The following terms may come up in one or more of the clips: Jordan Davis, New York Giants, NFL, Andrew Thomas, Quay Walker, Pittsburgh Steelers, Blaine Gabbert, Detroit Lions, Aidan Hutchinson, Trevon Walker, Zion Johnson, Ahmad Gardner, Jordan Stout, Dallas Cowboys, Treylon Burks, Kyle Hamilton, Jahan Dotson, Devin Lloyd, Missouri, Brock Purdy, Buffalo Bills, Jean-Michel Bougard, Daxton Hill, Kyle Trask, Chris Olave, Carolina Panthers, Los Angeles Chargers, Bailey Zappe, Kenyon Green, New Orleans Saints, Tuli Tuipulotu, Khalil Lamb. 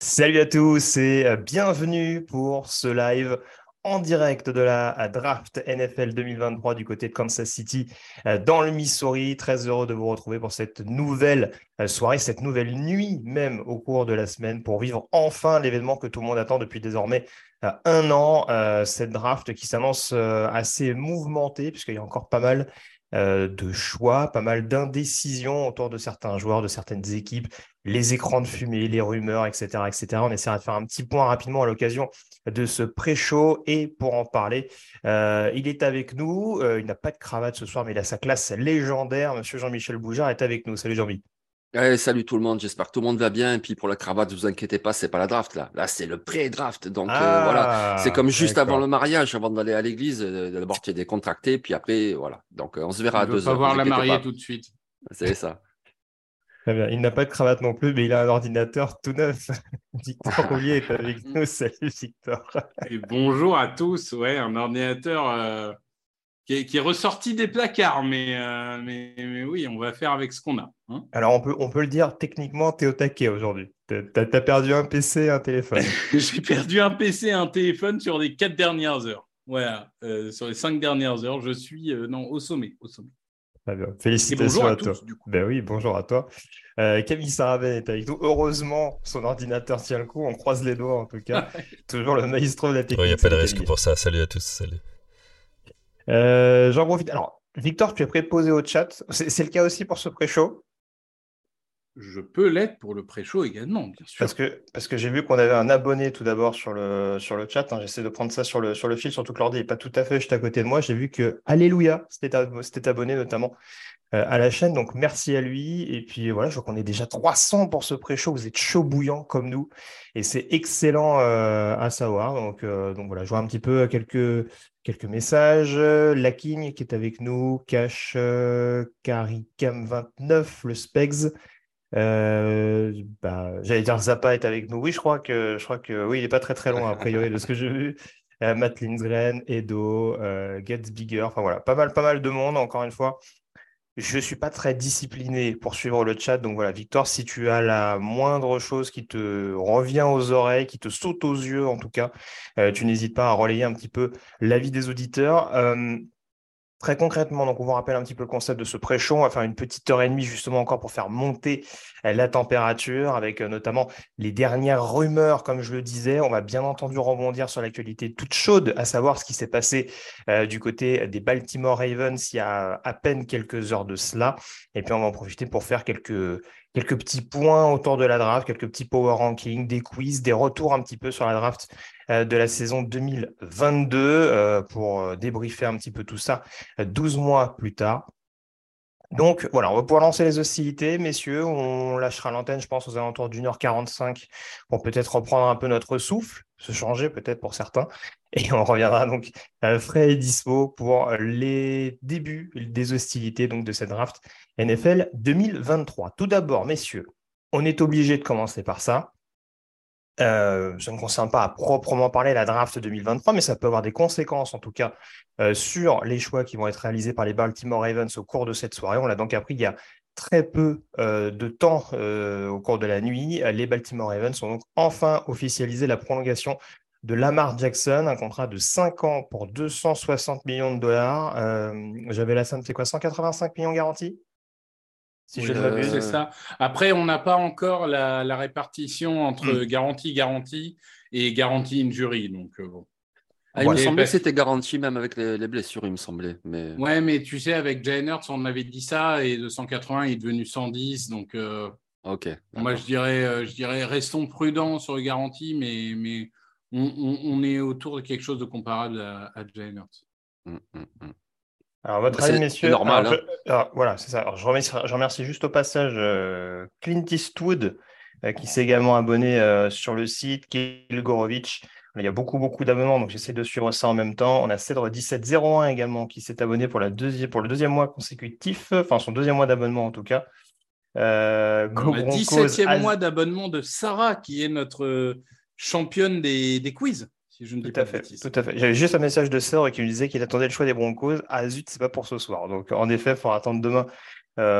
Salut à tous et bienvenue pour ce live en direct de la Draft NFL 2023 du côté de Kansas City dans le Missouri. Très heureux de vous retrouver pour cette nouvelle soirée, cette nouvelle nuit même au cours de la semaine pour vivre enfin l'événement que tout le monde attend depuis désormais un an. Cette draft qui s'annonce assez mouvementée puisqu'il y a encore pas mal de choix, pas mal d'indécisions autour de certains joueurs, de certaines équipes, les écrans de fumée, les rumeurs, etc., etc. On essaiera de faire un petit point rapidement à l'occasion de ce pré-show et pour en parler, il est avec nous, il n'a pas de cravate ce soir mais il a sa classe légendaire, monsieur Jean-Michel Bougard est avec nous. Salut Jean-Mi. Salut tout le monde, j'espère que tout le monde va bien. Et puis pour la cravate, ne vous inquiétez pas, c'est pas la draft là, c'est le pré-draft. Donc voilà, c'est comme juste d'accord. Avant le mariage, avant d'aller à l'église, d'abord tu es décontracté, puis après voilà. Donc on se verra à 2h. On va voir la mariée tout de suite. C'est ça. Très bien. Il n'a pas de cravate non plus, mais il a un ordinateur tout neuf. Victor Roulier est avec nous. Salut Victor. Et bonjour à tous. Ouais, un ordinateur qui est ressorti des placards, mais oui, on va faire avec ce qu'on a. Hein. Alors, on peut le dire, techniquement, t'es au taquet aujourd'hui. T'as perdu un PC et un téléphone. J'ai perdu un PC et un téléphone sur les 4 dernières heures. Voilà, sur les 5 dernières heures, je suis au sommet. Très bien, félicitations à toi. Ben oui, bonjour à toi. Camille Sarabé est avec nous. Heureusement, son ordinateur tient le coup. On croise les doigts en tout cas. Toujours le maestro de la technique. Il n'y a pas de risque pour ça. Salut à tous, salut. J'en profite. Alors, Victor, tu es préposé au chat. C'est le cas aussi pour ce pré-show ? Je peux l'être pour le pré-show également, bien sûr. Parce que j'ai vu qu'on avait un abonné tout d'abord sur le chat. Hein. J'essaie de prendre ça sur le fil, surtout que l'ordi n'est pas tout à fait juste à côté de moi. J'ai vu que Alléluia s'était abonné notamment à la chaîne. Donc, merci à lui. Et puis, voilà, je vois qu'on est déjà 300 pour ce pré-show. Vous êtes chaud bouillant comme nous. Et c'est excellent à savoir. Donc, voilà, je vois un petit peu quelques messages. Lakigne qui est avec nous. Cash, Caricam29, le Spegs. J'allais dire Zappa est avec nous. Oui, je crois que oui, il est pas très très loin a priori de ce que j'ai vu. Matt Lindgren, Edo, Gets Bigger. Enfin voilà, pas mal de monde. Encore une fois, je suis pas très discipliné pour suivre le chat. Donc voilà, Victor, si tu as la moindre chose qui te revient aux oreilles, qui te saute aux yeux, en tout cas, tu n'hésites pas à relayer un petit peu l'avis des auditeurs. Très concrètement, donc on vous rappelle un petit peu le concept de ce pré-show. On va faire une petite heure et demie justement encore pour faire monter la température avec notamment les dernières rumeurs, comme je le disais. On va bien entendu rebondir sur l'actualité toute chaude, à savoir ce qui s'est passé du côté des Baltimore Ravens il y a à peine quelques heures de cela. Et puis on va en profiter pour faire quelques petits points autour de la draft, quelques petits power rankings, des quiz, des retours un petit peu sur la draft de la saison 2022 pour débriefer un petit peu tout ça 12 mois plus tard. Donc voilà, on va pouvoir lancer les hostilités, messieurs. On lâchera l'antenne, je pense, aux alentours d'1h45 pour peut-être reprendre un peu notre souffle, se changer peut-être pour certains. Et on reviendra donc frais et dispo pour les débuts des hostilités donc, de cette draft NFL 2023. Tout d'abord, messieurs, on est obligé de commencer par ça. Ça ne concerne pas à proprement parler la draft 2023, mais ça peut avoir des conséquences en tout cas sur les choix qui vont être réalisés par les Baltimore Ravens au cours de cette soirée. On l'a donc appris il y a très peu de temps au cours de la nuit. Les Baltimore Ravens ont donc enfin officialisé la prolongation de Lamar Jackson, un contrat de 5 ans pour 260 millions de dollars. J'avais la somme, c'est quoi, 185 millions garantis ? Si je ne m'abuse, c'est ça. Après, on n'a pas encore la répartition entre garantie et garantie injury. Donc, bon. Il me semblait que c'était garanti même avec les blessures, il me semblait. Mais... Ouais, mais tu sais, avec Jalen Hurts, on avait dit ça et de 180, il est devenu 110. Donc, moi, je dirais, restons prudents sur les garanties, mais on est autour de quelque chose de comparable à Jalen Hurts. Alors, votre avis, messieurs, normal, alors, voilà, c'est ça. Alors, je remercie juste au passage Clint Eastwood, qui s'est également abonné sur le site, Kyle Gorovitch. Il y a beaucoup d'abonnements, donc j'essaie de suivre ça en même temps. On a Cèdre1701 également qui s'est abonné pour le deuxième mois consécutif, enfin son deuxième mois d'abonnement en tout cas. Le 17e mois d'abonnement de Sarah, qui est notre championne des quiz. Si je ne dis tout à fait. J'avais juste un message de Sœur qui me disait qu'il attendait le choix des Broncos. Ah zut, c'est pas pour ce soir. Donc en effet, il faudra attendre demain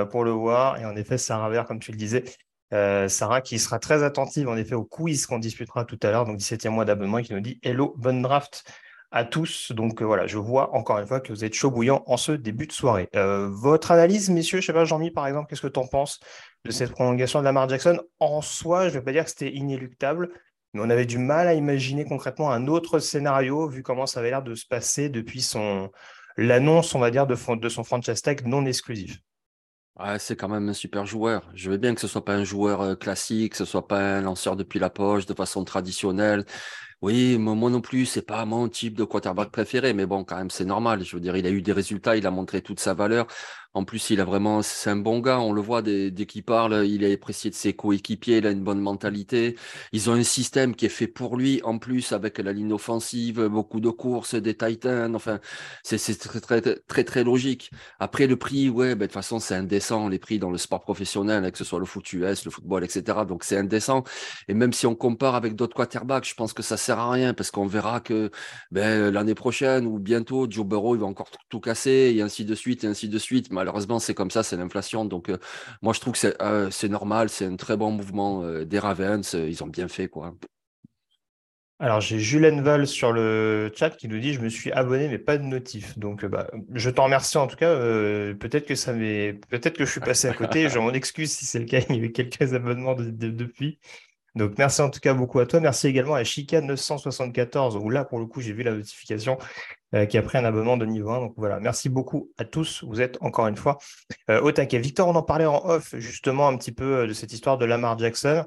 pour le voir. Et en effet, Sarah Vert, comme tu le disais, Sarah qui sera très attentive en effet au quiz qu'on disputera tout à l'heure. Donc 17e mois d'abonnement, et qui nous dit hello, bonne draft à tous. Donc voilà, je vois encore une fois que vous êtes chaud bouillant en ce début de soirée. Votre analyse, messieurs, je sais pas, Jean-Mi par exemple, qu'est-ce que tu en penses de cette prolongation de Lamar Jackson? En soi, je vais pas dire que c'était inéluctable. Mais on avait du mal à imaginer concrètement un autre scénario vu comment ça avait l'air de se passer depuis l'annonce, on va dire, de son franchise tag non exclusif. Ouais, c'est quand même un super joueur. Je veux bien que ce ne soit pas un joueur classique, que ce ne soit pas un lanceur depuis la poche de façon traditionnelle. Oui, moi non plus, ce n'est pas mon type de quarterback préféré, mais bon, quand même, c'est normal. Je veux dire, il a eu des résultats, il a montré toute sa valeur. En plus, c'est un bon gars, on le voit dès qu'il parle, il est apprécié de ses coéquipiers, il a une bonne mentalité. Ils ont un système qui est fait pour lui, en plus, avec la ligne offensive, beaucoup de courses, des Titans, enfin, c'est très, très, très, très logique. Après, le prix, de toute façon, c'est indécent, les prix dans le sport professionnel, que ce soit le foot US, le football, etc. Donc, c'est indécent. Et même si on compare avec d'autres quarterbacks, je pense que ça sert à rien, parce qu'on verra que l'année prochaine ou bientôt, Joe Burrow, il va encore tout casser, et ainsi de suite, et ainsi de suite. Malheureusement, c'est comme ça, c'est l'inflation. Donc, moi, je trouve que c'est normal. C'est un très bon mouvement des Ravens. Ils ont bien fait, quoi. Alors, j'ai Jules Enval sur le chat qui nous dit « Je me suis abonné, mais pas de notif. » Donc, je t'en remercie en tout cas. Peut-être que je suis passé à côté. Je m'en excuse si c'est le cas. Il y a eu quelques abonnements depuis. Donc, merci en tout cas beaucoup à toi. Merci également à Chica 974, où là, pour le coup, j'ai vu la notification qui a pris un abonnement de niveau 1. Donc, voilà, merci beaucoup à tous. Vous êtes encore une fois au taquet. Victor, on en parlait en off, justement, un petit peu de cette histoire de Lamar Jackson,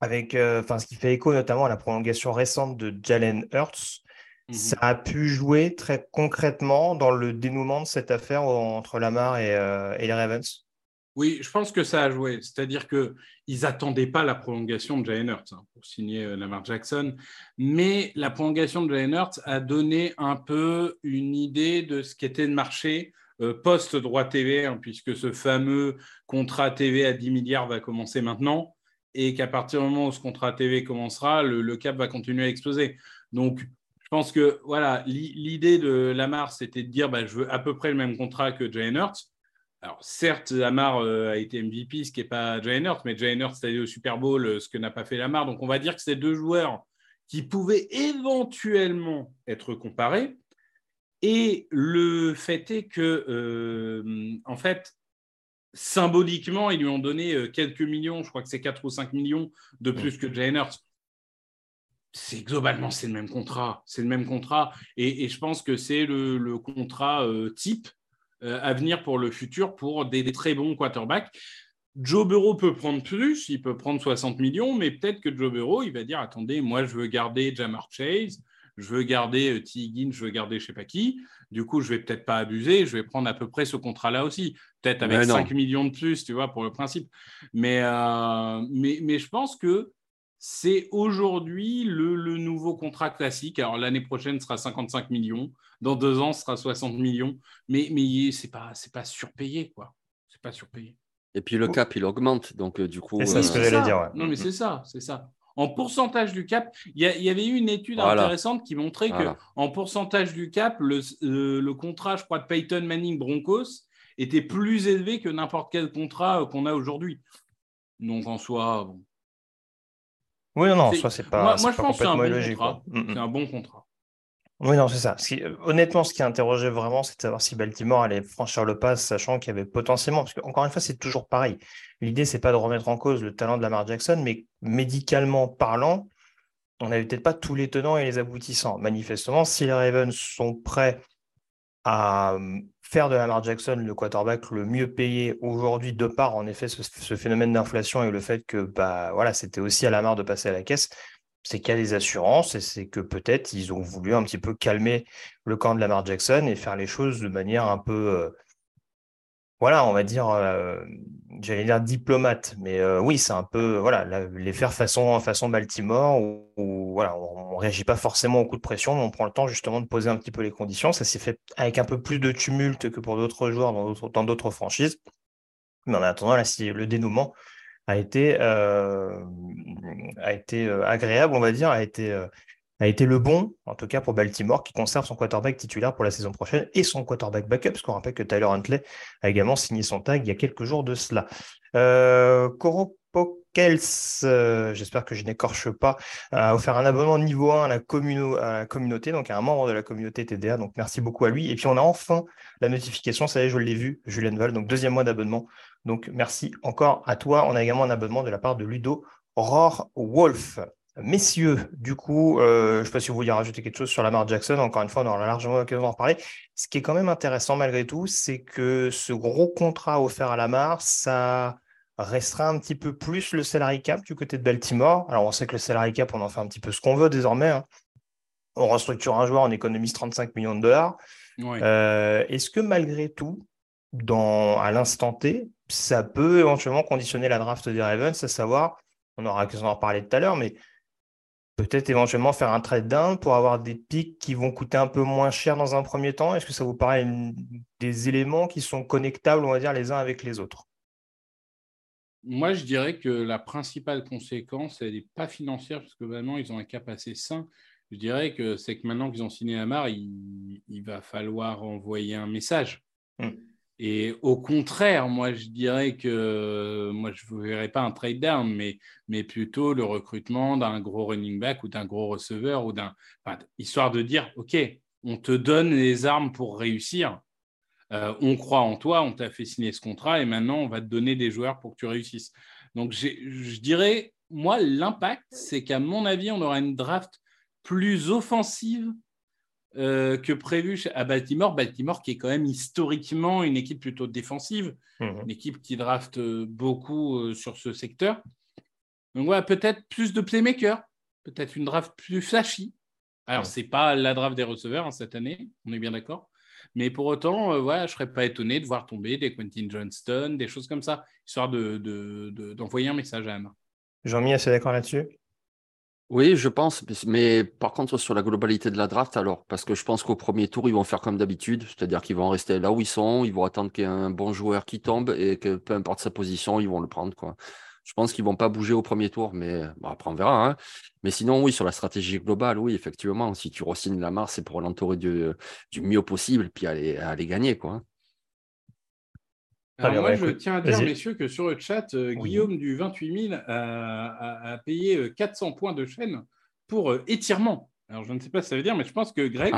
avec ce qui fait écho notamment à la prolongation récente de Jalen Hurts. Mm-hmm. Ça a pu jouer très concrètement dans le dénouement de cette affaire entre Lamar et les Ravens. Oui, je pense que ça a joué. C'est-à-dire qu'ils n'attendaient pas la prolongation de Jalen Hurts pour signer Lamar Jackson. Mais la prolongation de Jalen Hurts a donné un peu une idée de ce qu'était le marché post-droit TV, puisque ce fameux contrat TV à 10 milliards va commencer maintenant et qu'à partir du moment où ce contrat TV commencera, le cap va continuer à exploser. Donc, je pense que voilà, l'idée de Lamar, c'était de dire je veux à peu près le même contrat que Jalen Hurts. Alors, certes, Lamar a été MVP, ce qui n'est pas Jalen Hurts, mais Jalen Hurts est allé au Super Bowl, ce que n'a pas fait Lamar. Donc, on va dire que c'est deux joueurs qui pouvaient éventuellement être comparés. Et le fait est que, en fait, symboliquement, ils lui ont donné quelques millions, je crois que c'est 4 ou 5 millions de plus que Jalen Hurts. Globalement, c'est le même contrat. C'est le même contrat. Et je pense que c'est le contrat type à venir pour le futur, pour des très bons quarterbacks. Joe Burrow peut prendre plus, il peut prendre 60 millions, mais peut-être que Joe Burrow, il va dire, attendez, moi, je veux garder Jamar Chase, je veux garder T. Higgins, je veux garder je ne sais pas qui. Du coup, je ne vais peut-être pas abuser, je vais prendre à peu près ce contrat-là aussi, peut-être avec 5 millions de plus, tu vois, pour le principe. Mais je pense que c'est aujourd'hui le nouveau contrat classique. Alors, l'année prochaine, ce sera 55 millions. Dans 2 ans, ce sera 60 millions. Mais c'est pas surpayé, quoi. C'est pas surpayé. Et puis, le cap, il augmente. Donc, du coup… C'est ça ce que j'allais dire. Ouais. Non, mais c'est ça. En pourcentage du cap, il y avait eu une étude intéressante qui montrait qu'en pourcentage du cap, le contrat, je crois, de Peyton Manning Broncos était plus élevé que n'importe quel contrat qu'on a aujourd'hui. Donc, en soi… Bon. Oui, non, soit c'est pas. Moi, je pense que c'est un bon contrat. C'est un bon contrat. Oui, non, c'est ça. Honnêtement, ce qui interrogeait vraiment, c'est de savoir si Baltimore allait franchir le pas, sachant qu'il y avait potentiellement, parce qu'encore une fois, c'est toujours pareil. L'idée, c'est pas de remettre en cause le talent de Lamar Jackson, mais médicalement parlant, on n'avait peut-être pas tous les tenants et les aboutissants. Manifestement, si les Ravens sont prêts à faire de Lamar Jackson le quarterback le mieux payé aujourd'hui, de par en effet ce phénomène d'inflation et le fait que c'était aussi à Lamar de passer à la caisse, c'est qu'il y a des assurances et c'est que peut-être ils ont voulu un petit peu calmer le camp de Lamar Jackson et faire les choses de manière un peu, diplomate. Mais oui, c'est un peu, les faire façon Baltimore où on ne réagit pas forcément aux coups de pression, mais on prend le temps justement de poser un petit peu les conditions. Ça s'est fait avec un peu plus de tumulte que pour d'autres joueurs dans d'autres franchises. Mais en attendant, là, si le dénouement a été agréable, on va dire, a été le bon, en tout cas pour Baltimore, qui conserve son quarterback titulaire pour la saison prochaine et son quarterback backup, parce qu'on rappelle que Tyler Huntley a également signé son tag il y a quelques jours de cela. Coro Pokels, j'espère que je n'écorche pas, a offert un abonnement niveau 1 à la communauté, donc à un membre de la communauté TDA, donc merci beaucoup à lui. Et puis on a enfin la notification, ça y est, je l'ai vu, Julien Val, donc 2e mois d'abonnement. Donc, merci encore à toi. On a également un abonnement de la part de Ludo Rohr-Wolf. Messieurs, du coup, je ne sais pas si vous vouliez rajouter quelque chose sur Lamar Jackson. Encore une fois, on aura largement l'occasion d'en reparler. Ce qui est quand même intéressant malgré tout, c'est que ce gros contrat offert à Lamar, ça restera un petit peu plus le salary cap du côté de Baltimore. Alors, on sait que le salary cap, on en fait un petit peu ce qu'on veut désormais, hein. On restructure un joueur, on économise $35 millions. Oui. Est-ce que malgré tout, à l'instant T, ça peut éventuellement conditionner la draft des Ravens, à savoir, on aura l'occasion d'en reparler tout à l'heure, mais peut-être éventuellement faire un trade down pour avoir des picks qui vont coûter un peu moins cher dans un premier temps. Est-ce que ça vous paraît des éléments qui sont connectables, on va dire, les uns avec les autres? Moi, je dirais que la principale conséquence, elle n'est pas financière, parce que vraiment, ils ont un cap assez sain. Je dirais que c'est que maintenant qu'ils ont signé Lamar, il va falloir envoyer un message. Et au contraire, moi, je dirais que je ne verrais pas un trade down, mais plutôt le recrutement d'un gros running back ou d'un gros receveur, histoire de dire, OK, on te donne les armes pour réussir. On croit en toi, on t'a fait signer ce contrat et maintenant, on va te donner des joueurs pour que tu réussisses. Donc, je dirais, moi, l'impact, c'est qu'à mon avis, on aura une draft plus offensive que prévu à Baltimore qui est quand même historiquement une équipe plutôt défensive, une équipe qui drafte beaucoup sur ce secteur. Donc voilà, peut-être plus de playmakers, peut-être une draft plus flashy. Alors c'est pas la draft des receveurs, hein, cette année, on est bien d'accord, mais pour autant je serais pas étonné de voir tomber des Quentin Johnston, des choses comme ça, histoire d'envoyer un message à Anna. Jean-Mi, assez d'accord là-dessus? Oui, je pense, mais par contre, sur la globalité de la draft, alors, parce que je pense qu'au premier tour, ils vont faire comme d'habitude, c'est-à-dire qu'ils vont rester là où ils sont, ils vont attendre qu'il y ait un bon joueur qui tombe et que peu importe sa position, ils vont le prendre, quoi. Je pense qu'ils ne vont pas bouger au premier tour, mais après, on verra, hein. Mais sinon, oui, sur la stratégie globale, oui, effectivement, si tu re-signes Lamar, c'est pour l'entourer du mieux possible, puis aller gagner, quoi. Alors moi, je tiens à dire, messieurs, que sur le chat, Guillaume du 28 000 a payé 400 points de chaîne pour étirement. Alors, je ne sais pas ce que ça veut dire, mais je pense que Greg,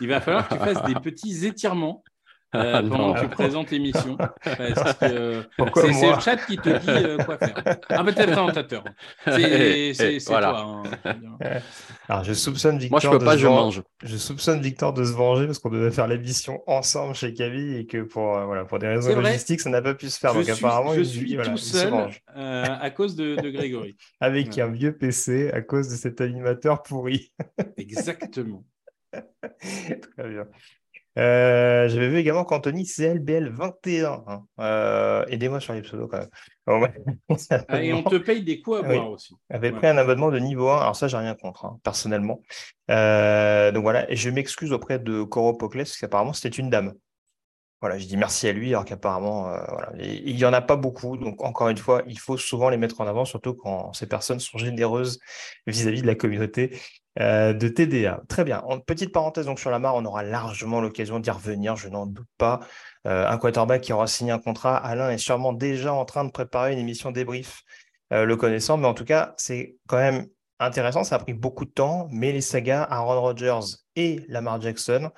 il va falloir que tu fasses des petits étirements pendant que tu présentes l'émission. Parce que c'est le chat qui te dit quoi faire. Ah, peut-être présentateur. C'est voilà. Toi. Hein. Alors, je soupçonne Victor. Moi, je peux pas, je mange. Je soupçonne Victor de se venger parce qu'on devait faire l'émission ensemble chez Camille et que pour des raisons logistiques, ça n'a pas pu se faire. Donc, apparemment, je suis tout seul à cause de Grégory. Avec un vieux PC à cause de cet animateur pourri. Exactement. Très bien. J'avais vu également qu'Anthony CLBL21, hein. Aidez-moi sur les pseudos quand même. Et on te paye des coups à boire aussi. Avait pris un abonnement de niveau 1, alors ça j'ai rien contre, hein, personnellement. Donc voilà, et je m'excuse auprès de Coro Pokles parce qu'apparemment c'était une dame. Voilà, je dis merci à lui alors qu'apparemment il n'y en a pas beaucoup. Donc encore une fois, il faut souvent les mettre en avant, surtout quand ces personnes sont généreuses vis-à-vis de la communauté de TDA. Très bien. Petite parenthèse donc sur Lamar, on aura largement l'occasion d'y revenir, je n'en doute pas. Un quarterback qui aura signé un contrat, Alain est sûrement déjà en train de préparer une émission débrief le connaissant, mais en tout cas, c'est quand même intéressant. Ça a pris beaucoup de temps, mais les sagas Aaron Rodgers et Lamar Jackson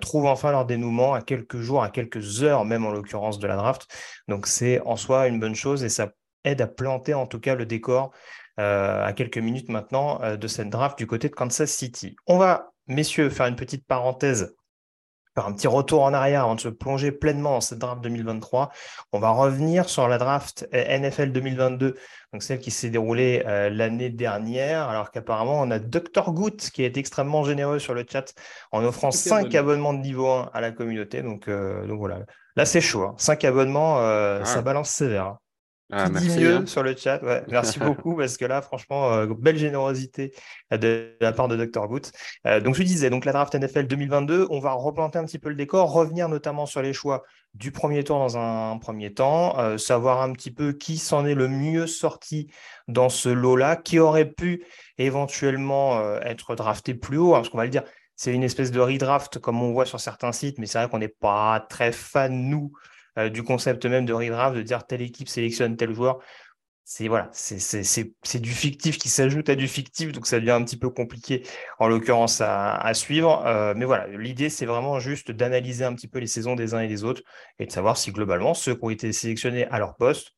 trouvent enfin leur dénouement à quelques jours, à quelques heures même en l'occurrence de la draft. Donc c'est en soi une bonne chose et ça aide à planter en tout cas le décor à quelques minutes maintenant de cette draft du côté de Kansas City. On va, messieurs, faire une petite parenthèse, faire un petit retour en arrière avant de se plonger pleinement dans cette draft 2023. On va revenir sur la draft NFL 2022, donc celle qui s'est déroulée l'année dernière, alors qu'apparemment on a Dr Goutte qui a été extrêmement généreux sur le chat en offrant 5 abonnements de niveau 1 à la communauté. Donc voilà, là c'est chaud, hein. 5 abonnements, ça balance sévère. Ah, qui dit mieux sur le chat, ouais, merci beaucoup, parce que là franchement belle générosité de la part de Dr Goutte. Donc je disais, donc la draft NFL 2022, on va replanter un petit peu le décor, revenir notamment sur les choix du premier tour dans un premier temps, savoir un petit peu qui s'en est le mieux sorti dans ce lot-là, qui aurait pu éventuellement être drafté plus haut, hein, parce qu'on va le dire, c'est une espèce de redraft comme on voit sur certains sites, mais c'est vrai qu'on n'est pas très fan nous du concept même de redraft, de dire telle équipe sélectionne tel joueur. C'est du fictif qui s'ajoute à du fictif, donc ça devient un petit peu compliqué en l'occurrence à suivre. Mais voilà, l'idée c'est vraiment juste d'analyser un petit peu les saisons des uns et des autres et de savoir si globalement ceux qui ont été sélectionnés à leur poste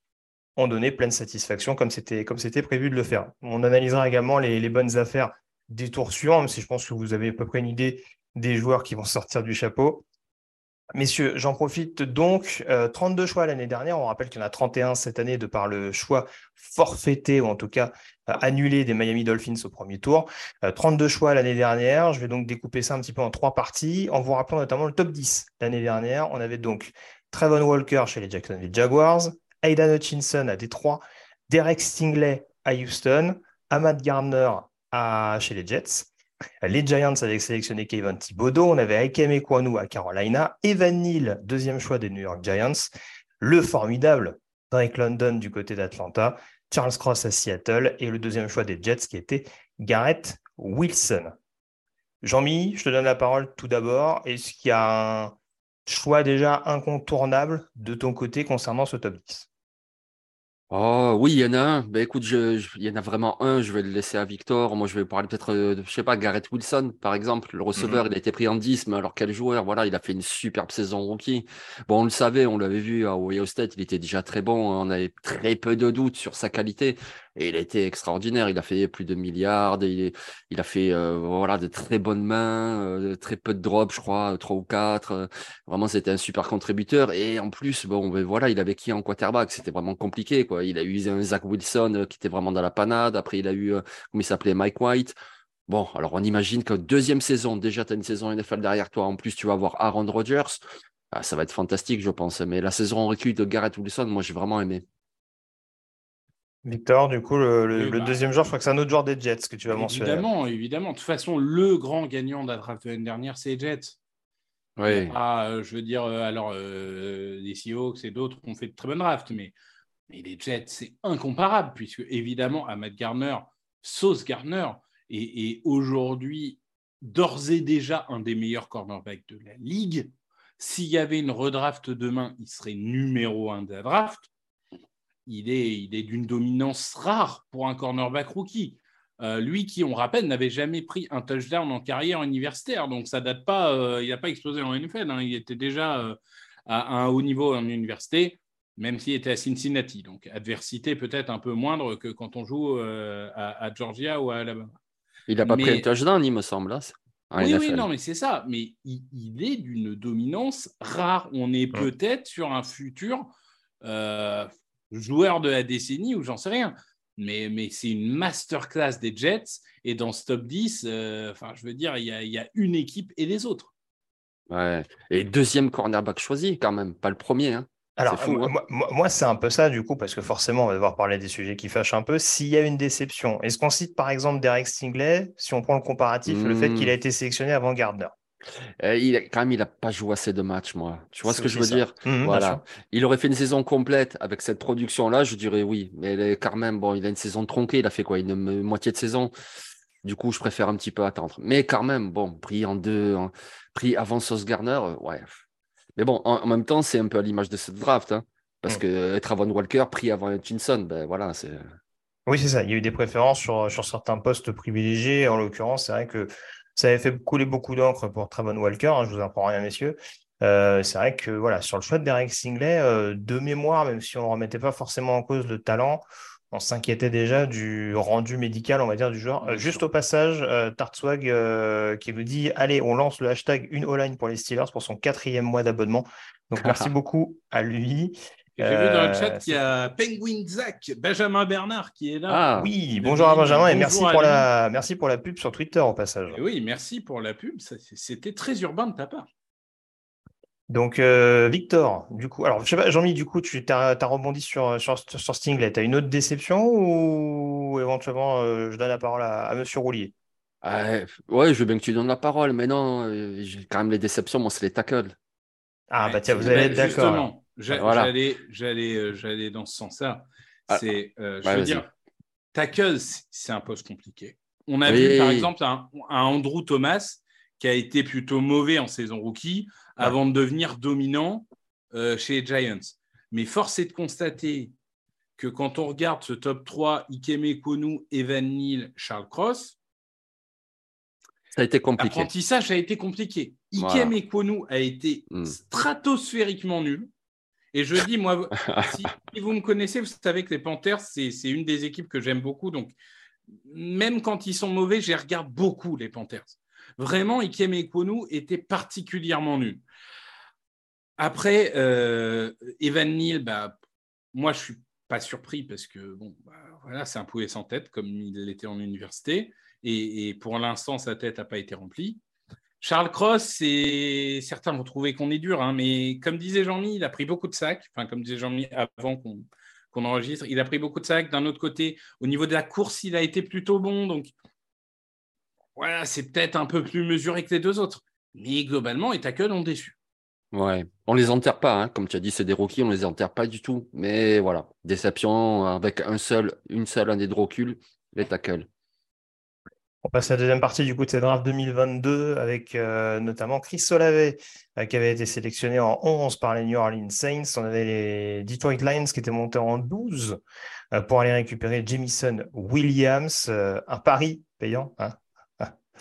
ont donné pleine satisfaction comme c'était prévu de le faire. On analysera également les bonnes affaires des tours suivants, même si je pense que vous avez à peu près une idée des joueurs qui vont sortir du chapeau. Messieurs, j'en profite donc, 32 choix l'année dernière, on rappelle qu'il y en a 31 cette année de par le choix forfaité ou en tout cas annulé des Miami Dolphins au premier tour, 32 choix l'année dernière, je vais donc découper ça un petit peu en 3 parties en vous rappelant notamment le top 10 l'année dernière. On avait donc Trevon Walker chez les Jacksonville Jaguars, Aidan Hutchinson à Détroit, Derek Stingley à Houston, Ahmad Gardner chez les Jets. Les Giants avaient sélectionné Kayvon Thibodeau, on avait Akeme Kwanou à Carolina, Evan Neal, deuxième choix des New York Giants, le formidable Drake London du côté d'Atlanta, Charles Cross à Seattle et le deuxième choix des Jets qui était Garrett Wilson. Jean-Mi, je te donne la parole tout d'abord. Est-ce qu'il y a un choix déjà incontournable de ton côté concernant ce top 10 ? Oh oui, il y en a un. Ben, écoute, il y en a vraiment un. Je vais le laisser à Victor. Moi, je vais parler peut-être de, je sais pas, Garrett Wilson, par exemple. Le receveur, il a été pris en 10, mais alors quel joueur. Voilà, il a fait une superbe saison rookie. Bon, on le savait, on l'avait vu à Ohio State. Il était déjà très bon. On avait très peu de doutes sur sa qualité. Et il a été extraordinaire. Il a fait plus de milliards. Il a fait de très bonnes mains, très peu de drops, je crois, 3 ou 4. Vraiment, c'était un super contributeur. Et en plus, il avait qui en quarterback? C'était vraiment compliqué, quoi. Il a eu un Zach Wilson qui était vraiment dans la panade. Après, il a eu, Mike White. Bon, alors on imagine que deuxième saison, déjà, tu as une saison NFL derrière toi. En plus, tu vas avoir Aaron Rodgers. Ah, ça va être fantastique, je pense. Mais la saison en recul de Garrett Wilson, moi, j'ai vraiment aimé. Victor, du coup, le deuxième joueur, je crois que c'est un autre joueur des Jets que tu vas mentionner. Évidemment. De toute façon, le grand gagnant de la draft de l'année dernière, c'est les Jets. Oui. Les Seahawks et d'autres ont fait de très bonnes drafts, mais les Jets, c'est incomparable, puisque évidemment, Ahmad Gardner, Sauce Gardner, est aujourd'hui d'ores et déjà un des meilleurs cornerbacks de la ligue. S'il y avait une redraft demain, il serait numéro 1 de la draft. Il est d'une dominance rare pour un cornerback rookie. Lui qui, on rappelle, n'avait jamais pris un touchdown en carrière universitaire, donc ça date pas. Il n'a pas explosé en NFL, hein, il était déjà à un haut niveau en université, même s'il était à Cincinnati, donc adversité peut-être un peu moindre que quand on joue à Georgia ou à Alabama. Il n'a pas pris un touchdown, il me semble. Hein, mais c'est ça. Mais il est d'une dominance rare. On est peut-être sur un futur joueur de la décennie ou j'en sais rien. Mais c'est une masterclass des Jets. Et dans ce top 10, il y a une équipe et les autres. Ouais. Et deuxième cornerback choisi quand même, pas le premier, hein. Alors, c'est fou, moi, c'est un peu ça, du coup, parce que forcément, on va devoir parler des sujets qui fâchent un peu. S'il y a une déception, est-ce qu'on cite par exemple Derek Stingley, si on prend le comparatif, le fait qu'il a été sélectionné avant Gardner? Il n'a pas joué assez de matchs, moi. Tu vois ce que je veux dire? Voilà. Il aurait fait une saison complète avec cette production-là, je dirais oui. Mais quand même, il a une saison tronquée. Il a fait quoi? Une moitié de saison. Du coup, je préfère un petit peu attendre. Mais quand même, pris en deux, pris avant Sauce Gardner, ouais. Mais en même temps, c'est un peu à l'image de cette draft, hein, parce que Trevon Walker pris avant Hutchinson, Oui, c'est ça. Il y a eu des préférences sur certains postes privilégiés. En l'occurrence, c'est vrai que ça avait fait couler beaucoup d'encre pour Travon Walker. Hein, je vous apprends rien, messieurs. C'est vrai que voilà, sur le choix de Derek Stingley, de mémoire, même si on ne remettait pas forcément en cause le talent, on s'inquiétait déjà du rendu médical, on va dire, du joueur. Juste au passage, Tartswag qui nous dit « Allez, on lance le hashtag une O-line pour les Steelers pour son 4e mois d'abonnement. » Donc, merci beaucoup à lui. Et j'ai vu dans le chat qu'il y a Penguin Zach, Benjamin Bernard qui est là. Ah, oui, bonjour à Benjamin et merci pour la pub sur Twitter au passage. Et oui, merci pour la pub, c'était très urbain de ta part. Donc, Victor, du coup, alors je sais pas, Jean-Mi, du coup, tu as rebondi sur Stingley. Tu as une autre déception ou éventuellement je donne la parole à Monsieur Roulier? Ouais, je veux bien que tu donnes la parole, mais non, quand même les déceptions, moi, c'est les tackles. Ah, ouais, bah tiens, vous allez être d'accord. Justement, voilà. j'allais dans ce sens-là. Je veux dire, tackle, c'est un poste compliqué. On a vu, par exemple, un Andrew Thomas qui a été plutôt mauvais en saison rookie, avant de devenir dominant chez les Giants. Mais force est de constater que quand on regarde ce top 3, Akeme Kwanou, Evan Neal, Charles Cross, ça a été compliqué. L'apprentissage a été compliqué. Akeme Kwanou a été stratosphériquement nul. Et je dis, moi, si vous me connaissez, vous savez que les Panthers, c'est une des équipes que j'aime beaucoup. Donc, même quand ils sont mauvais, je les regarde beaucoup, les Panthers. Vraiment, Akeme Kwanou était particulièrement nul. Après, Evan Neal, moi, je ne suis pas surpris parce que c'est un poulet sans tête, comme il l'était en université. Et pour l'instant, sa tête n'a pas été remplie. Charles Cross, certains vont trouver qu'on est dur, hein, mais comme disait Jean-Mi, il a pris beaucoup de sacs. Enfin, comme disait Jean-Mi avant qu'on enregistre, il a pris beaucoup de sacs. D'un autre côté, au niveau de la course, il a été plutôt bon. Donc, voilà, c'est peut-être un peu plus mesuré que les deux autres. Mais globalement, les tackles ont déçu. Ouais, on ne les enterre pas. Hein. Comme tu as dit, c'est des rookies, on ne les enterre pas du tout. Mais voilà, déception avec une seule année de recul, les tackles. On passe à la deuxième partie du coup de cette draft 2022 avec notamment Chris Olave qui avait été sélectionné en 11 par les New Orleans Saints. On avait les Detroit Lions qui étaient montés en 12 pour aller récupérer Jamison Williams. Un pari payant, hein.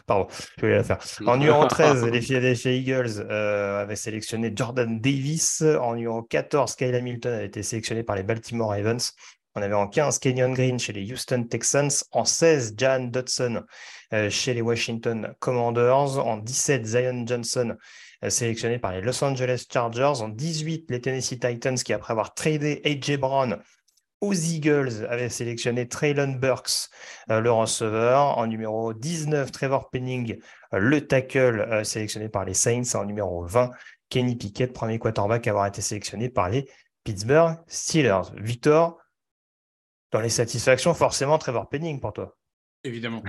Pardon, je voulais la faire. En numéro 13, les Philadelphia Eagles avaient sélectionné Jordan Davis. En numéro 14, Kyle Hamilton avait été sélectionné par les Baltimore Ravens. On avait en 15, Kenyon Green chez les Houston Texans. En 16, Jahan Dotson chez les Washington Commanders. En 17, Zion Johnson sélectionné par les Los Angeles Chargers. En 18, les Tennessee Titans qui, après avoir tradé A.J. Brown aux Eagles, avaient sélectionné Treylon Burks, le receveur. En numéro 19, Trevor Penning, le tackle, sélectionné par les Saints. En numéro 20, Kenny Pickett, premier quarterback à avoir été sélectionné par les Pittsburgh Steelers. Victor, dans les satisfactions, forcément, Trevor Penning pour toi. Évidemment.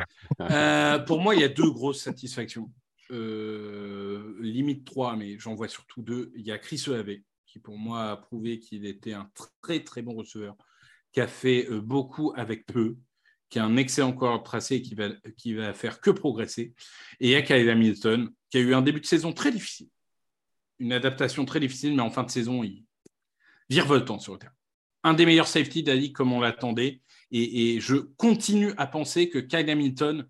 Pour moi, il y a deux grosses satisfactions. Limite 3, mais j'en vois surtout 2. Il y a Chris Olave, qui pour moi a prouvé qu'il était un très, très bon receveur, qui a fait beaucoup avec peu, qui a un excellent corps de tracé et qui va faire que progresser. Et il y a Kyle Hamilton, qui a eu un début de saison très difficile, une adaptation très difficile, mais en fin de saison, il virevoltant sur le terrain. Un des meilleurs safety de la ligue comme on l'attendait. Et je continue à penser que Kyle Hamilton,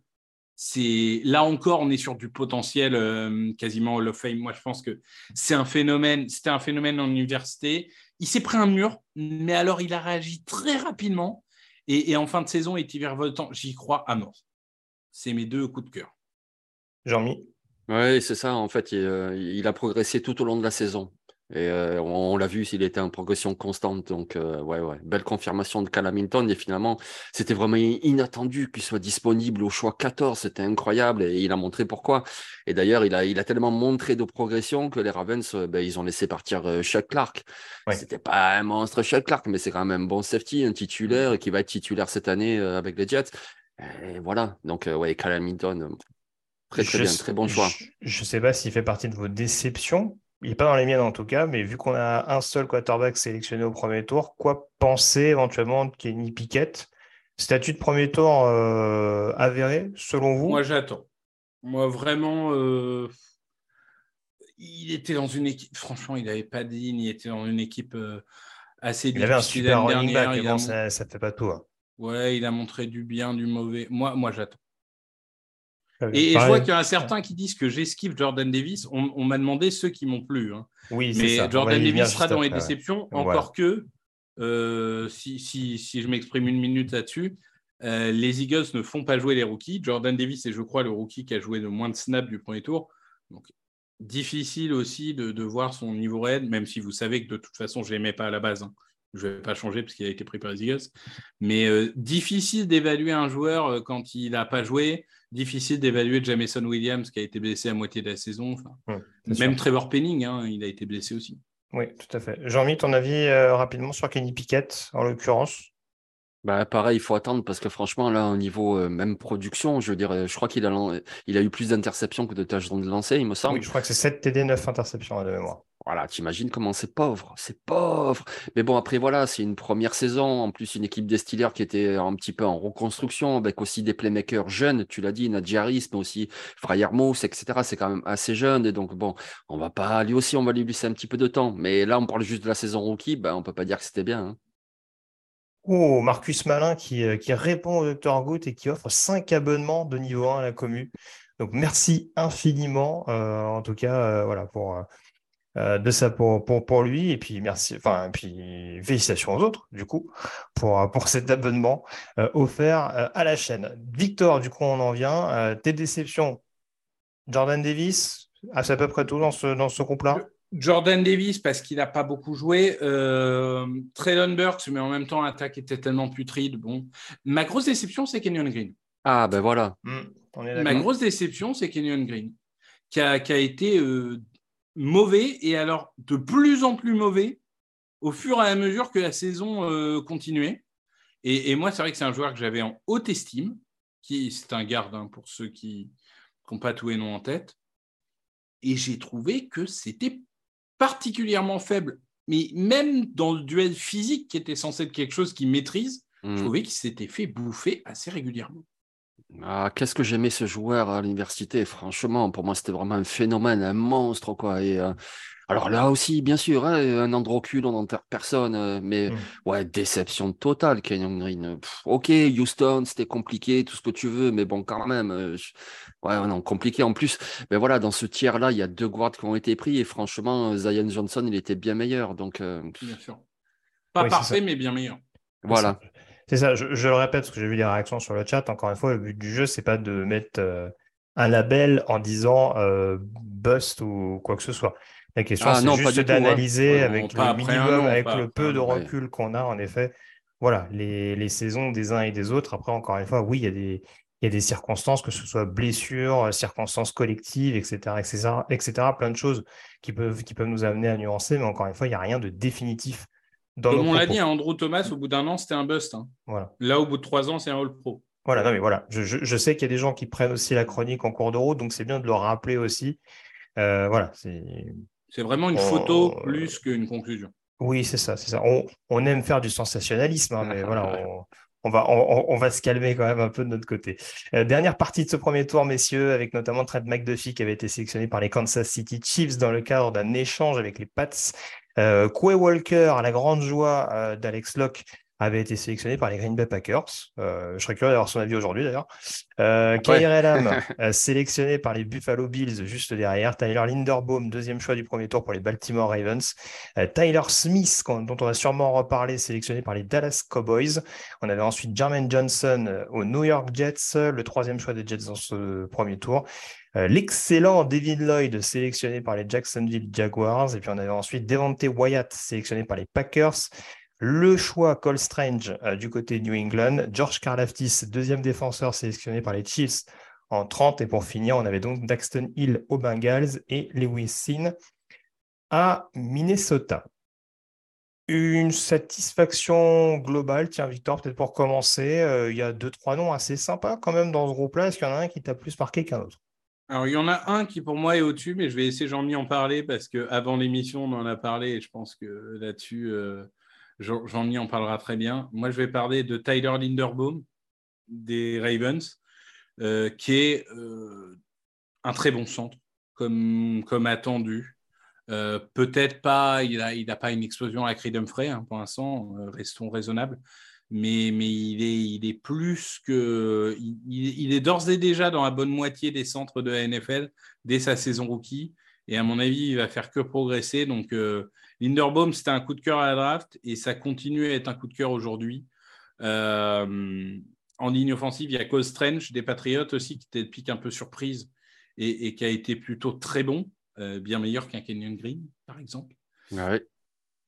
là encore, on est sur du potentiel quasiment Hall of Fame. Moi, je pense que c'était un phénomène en université. Il s'est pris un mur, mais alors il a réagi très rapidement. Et en fin de saison, il est virevoltant. J'y crois à mort. C'est mes deux coups de cœur. Jean-Mi ? Oui, c'est ça. En fait, il a progressé tout au long de la saison. Et on l'a vu, il était en progression constante. Donc, belle confirmation de Kyle Hamilton. Et finalement, c'était vraiment inattendu qu'il soit disponible au choix 14. C'était incroyable et il a montré pourquoi. Et d'ailleurs, il a tellement montré de progression que les Ravens, ils ont laissé partir Chuck Clark. Ouais. C'était pas un monstre Chuck Clark, mais c'est quand même un bon safety, un titulaire qui va être titulaire cette année avec les Jets. Et voilà. Donc, Kyle Hamilton, très, très bien, très bon choix. Je ne sais pas s'il fait partie de vos déceptions. Il n'est pas dans les miennes en tout cas, mais vu qu'on a un seul quarterback sélectionné au premier tour, quoi penser éventuellement de Kenny Pickett? Statut de premier tour avéré, selon vous? Moi, j'attends. Moi, vraiment, il était dans une équipe... Franchement, il n'avait pas de ligne, il était dans une équipe assez difficile. Il avait un super running back, mais bon, ça ne fait pas tout. Hein. Ouais, il a montré du bien, du mauvais. Moi j'attends. Et je vois qu'il y en a certains qui disent que j'esquive Jordan Davis. On m'a demandé ceux qui m'ont plu. Hein. Oui, mais c'est ça. Jordan Davis sera dans les déceptions, encore que, si je m'exprime une minute là-dessus, les Eagles ne font pas jouer les rookies. Jordan Davis est, je crois, le rookie qui a joué le moins de snaps du premier tour. Donc, difficile aussi de voir son niveau réel, même si vous savez que de toute façon, je ne l'aimais pas à la base. Hein. Je ne vais pas changer parce qu'il a été pris par les Eagles. Mais difficile d'évaluer un joueur quand il n'a pas joué. Difficile d'évaluer Jameson Williams qui a été blessé à moitié de la saison. Enfin, même sûr. Trevor Penning, hein, il a été blessé aussi. Oui, tout à fait. Jean-Mi, ton avis rapidement sur Kenny Pickett, en l'occurrence? Bah, pareil, il faut attendre parce que franchement, là, au niveau même production, je veux dire, je crois qu'il a eu plus d'interceptions que de tâches de lancer, il me semble. Oui, je crois que c'est 7 TD, 9 interceptions à la mémoire. Voilà, t'imagines comment c'est pauvre. Mais bon, après, voilà, c'est une première saison. En plus, une équipe des Steelers qui était un petit peu en reconstruction, avec aussi des playmakers jeunes, tu l'as dit, Najee Harris, mais aussi Friermuth, etc. C'est quand même assez jeune. Et donc, bon, on va lui laisser un petit peu de temps. Mais là, on parle juste de la saison rookie, bah, on ne peut pas dire que c'était bien. Hein. Oh, Marcus Malin qui répond au Dr Goutte et qui offre 5 abonnements de niveau 1 à la commu. Donc, merci infiniment, en tout cas, voilà, pour lui, et puis merci, enfin, et puis félicitations aux autres du coup pour cet abonnement offert à la chaîne. Victor, du coup on en vient, tes déceptions. Jordan Davis, c'est à peu près tout dans ce groupe là. Jordan Davis parce qu'il n'a pas beaucoup joué, Treylon Burks, mais en même temps l'attaque était tellement putride. Bon, ma grosse déception c'est Kenyon Green. Ah ben voilà. On est ma grosse déception c'est Kenyon Green qui a été mauvais, et alors de plus en plus mauvais au fur et à mesure que la saison continuait. Et moi, c'est vrai que c'est un joueur que j'avais en haute estime, c'est un garde, hein, pour ceux qui n'ont pas tous les noms en tête. Et j'ai trouvé que c'était particulièrement faible. Mais même dans le duel physique qui était censé être quelque chose qu'il maîtrise, je trouvais qu'il s'était fait bouffer assez régulièrement. Ah, qu'est-ce que j'aimais ce joueur à l'université, franchement, pour moi c'était vraiment un phénomène, un monstre quoi. Et alors là aussi bien sûr, hein, un androcule, on n'enterre personne, mais ouais, déception totale Kenyon Green. Ok, Houston c'était compliqué, tout ce que tu veux, mais bon quand même, compliqué en plus. Mais voilà, dans ce tiers là il y a 2 guards qui ont été pris et franchement Zion Johnson il était bien meilleur, donc bien sûr, pas parfait mais bien meilleur. Voilà. C'est ça, je le répète, parce que j'ai vu les réactions sur le chat. Encore une fois, le but du jeu, c'est pas de mettre un label en disant bust ou quoi que ce soit. La question, c'est juste d'analyser avec le minimum, avec le peu de recul qu'on a, en effet. Voilà, les saisons des uns et des autres. Après, encore une fois, oui, il y a des circonstances, que ce soit blessures, circonstances collectives, etc., plein de choses qui peuvent nous amener à nuancer. Mais encore une fois, il n'y a rien de définitif. Comme on l'a dit, Andrew Thomas, au bout d'un an, c'était un bust. Hein. Voilà. Là, au bout de 3 ans, c'est un All-Pro. Voilà, non mais voilà. Je sais qu'il y a des gens qui prennent aussi la chronique en cours de route, donc c'est bien de leur rappeler aussi. Voilà. C'est vraiment une photo plus qu'une conclusion. Oui, c'est ça. On aime faire du sensationnalisme, hein, mais voilà, on va se calmer quand même un peu de notre côté. Dernière partie de ce premier tour, messieurs, avec notamment Trent McDuffie qui avait été sélectionné par les Kansas City Chiefs dans le cadre d'un échange avec les Pats. Quay Walker, à la grande joie d'Alex Locke, avait été sélectionné par les Green Bay Packers. Je serais curieux d'avoir son avis aujourd'hui d'ailleurs. Khalil Lamb, sélectionné par les Buffalo Bills juste derrière. Tyler Linderbaum, 2e choix du premier tour pour les Baltimore Ravens. Tyler Smith, dont on va sûrement reparler, sélectionné par les Dallas Cowboys. On avait ensuite Jermaine Johnson aux New York Jets, le 3e choix des Jets dans ce premier tour. L'excellent Devin Lloyd, sélectionné par les Jacksonville Jaguars. Et puis on avait ensuite Devontae Wyatt, sélectionné par les Packers. Le choix Cole Strange du côté de New England. George Karlaftis, 2e défenseur, sélectionné par les Chiefs en 30. Et pour finir, on avait donc Daxton Hill aux Bengals et Lewis Sin à Minnesota. Une satisfaction globale. Tiens, Victor, peut-être pour commencer, il y a 2-3 noms assez sympas quand même dans ce groupe-là. Est-ce qu'il y en a un qui t'a plus marqué qu'un autre? Alors, il y en a un qui, pour moi, est au-dessus, mais je vais laisser Jean-Mi en parler parce qu'avant l'émission, on en a parlé et je pense que là-dessus... Jean-Mi en parlera très bien. Moi, je vais parler de Tyler Linderbaum des Ravens, qui est un très bon centre, comme attendu. Peut-être pas, il n'a pas une explosion à la Creed Humphrey hein, pour l'instant, restons raisonnables. mais il est plus que… Il est d'ores et déjà dans la bonne moitié des centres de la NFL dès sa saison rookie. Et à mon avis, il va faire que progresser. Donc, Linderbaum, c'était un coup de cœur à la draft et ça continue à être un coup de cœur aujourd'hui. En ligne offensive, il y a Cole Strange des Patriots aussi, qui était de pique un peu surprise et qui a été plutôt très bon, bien meilleur qu'un Kenyon Green, par exemple. Ouais.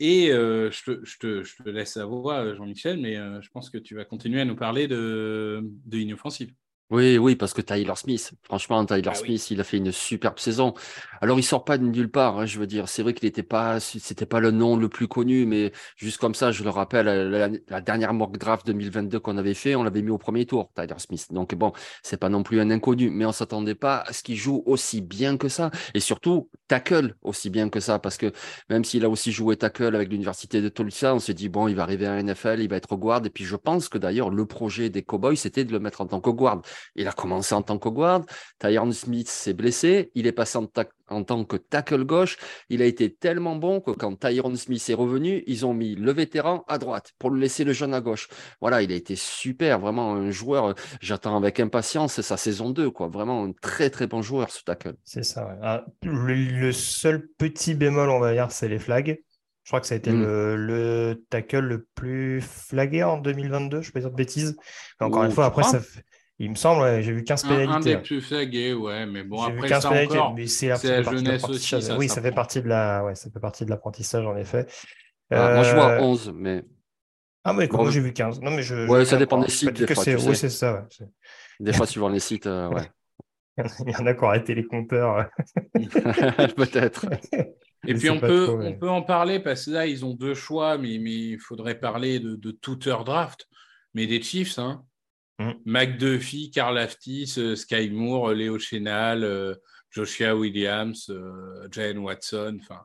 Et je te laisse la voix, Jean-Michel, mais je pense que tu vas continuer à nous parler de ligne offensive. Oui, parce que Tyler Smith, franchement, Tyler Smith, il a fait une superbe saison. Alors, il sort pas de nulle part, hein, je veux dire. C'est vrai qu'il c'était pas le nom le plus connu, mais juste comme ça, je le rappelle, la dernière mock draft 2022 qu'on avait fait, on l'avait mis au premier tour, Tyler Smith. Donc bon, c'est pas non plus un inconnu, mais on s'attendait pas à ce qu'il joue aussi bien que ça. Et surtout, tackle aussi bien que ça, parce que même s'il a aussi joué tackle avec l'université de Tulsa, on s'est dit, bon, il va arriver à la NFL, il va être au guard. Et puis, je pense que d'ailleurs, le projet des Cowboys, c'était de le mettre en tant que guard. Il a commencé en tant que guard, Tyron Smith s'est blessé, il est passé en tant que tackle gauche, il a été tellement bon que quand Tyron Smith est revenu, ils ont mis le vétéran à droite pour le laisser le jeune à gauche. Voilà, il a été super, vraiment un joueur, j'attends avec impatience sa saison 2, quoi. Vraiment un très très bon joueur ce tackle. C'est ça, ouais. Ah, le seul petit bémol, on va dire, c'est les flags. Je crois que ça a été le tackle le plus flagué en 2022, je ne peux pas dire de bêtises. Mais encore une fois, après ça fait… Il me semble, ouais, j'ai vu 15 pénalités. Un des plus flagués, ouais, mais bon, j'ai après ça encore, mais c'est la jeunesse aussi. Oui, ça fait partie de l'apprentissage, en effet. Moi, je vois 11, mais… Ah oui, moi, j'ai vu 15. Non, mais ouais, ça dépend des sites, des fois, oui, c'est ça, ouais. Des fois, suivant les sites, ouais. Il y en a qui ont arrêté les compteurs. Peut-être. Et puis, on peut en parler, parce que là, ils ont deux choix, mais il faudrait parler de toute leur draft. Mais des Chiefs, hein. McDuffie, Karlaftis, Sky Moore, Léo Chenal, Joshua Williams, Jalen Watson, enfin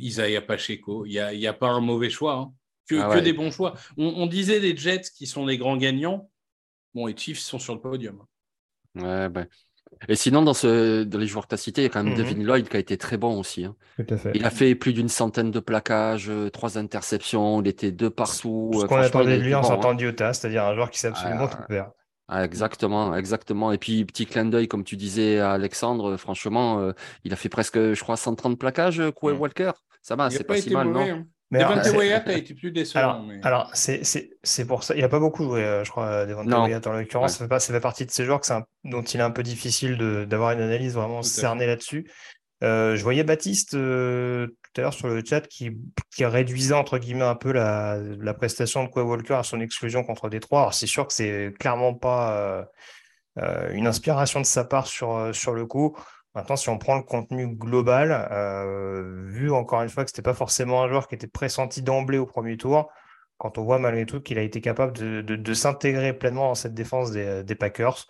Isaiah Pacheco. Il y a pas un mauvais choix, hein. Que des bons choix. On disait les Jets qui sont les grands gagnants. Bon, les Chiefs sont sur le podium. Ouais, ben. Et sinon, dans les joueurs que tu as cités, il y a quand même Devin Lloyd qui a été très bon aussi, hein. Tout à fait. Il a fait plus d'une centaine de plaquages, 3 interceptions, il était 2 partout. Ce qu'on attendait de lui, on s'entend du Utah, c'est-à-dire un joueur qui s'est absolument tout ouvert. Ah, exactement. Et puis, petit clin d'œil, comme tu disais à Alexandre, franchement, il a fait presque, je crois, 130 plaquages, Koué Walker. Ça va, c'est pas si mal, mauvais, non hein. Mais Devante Wyatt a été plus décevant. Alors c'est pour ça. Il n'a pas beaucoup joué, je crois, Devante Wyatt en l'occurrence. Ouais. Ça fait partie de ces joueurs dont il est un peu difficile d'avoir une analyse vraiment cernée là-dessus. Je voyais Baptiste tout à l'heure sur le chat qui réduisait entre guillemets un peu la prestation de Koué Walker à son exclusion contre Détroit. Alors c'est sûr que c'est clairement pas une inspiration de sa part sur le coup. Maintenant, si on prend le contenu global, vu encore une fois que ce n'était pas forcément un joueur qui était pressenti d'emblée au premier tour, quand on voit malgré tout qu'il a été capable de s'intégrer pleinement dans cette défense des Packers,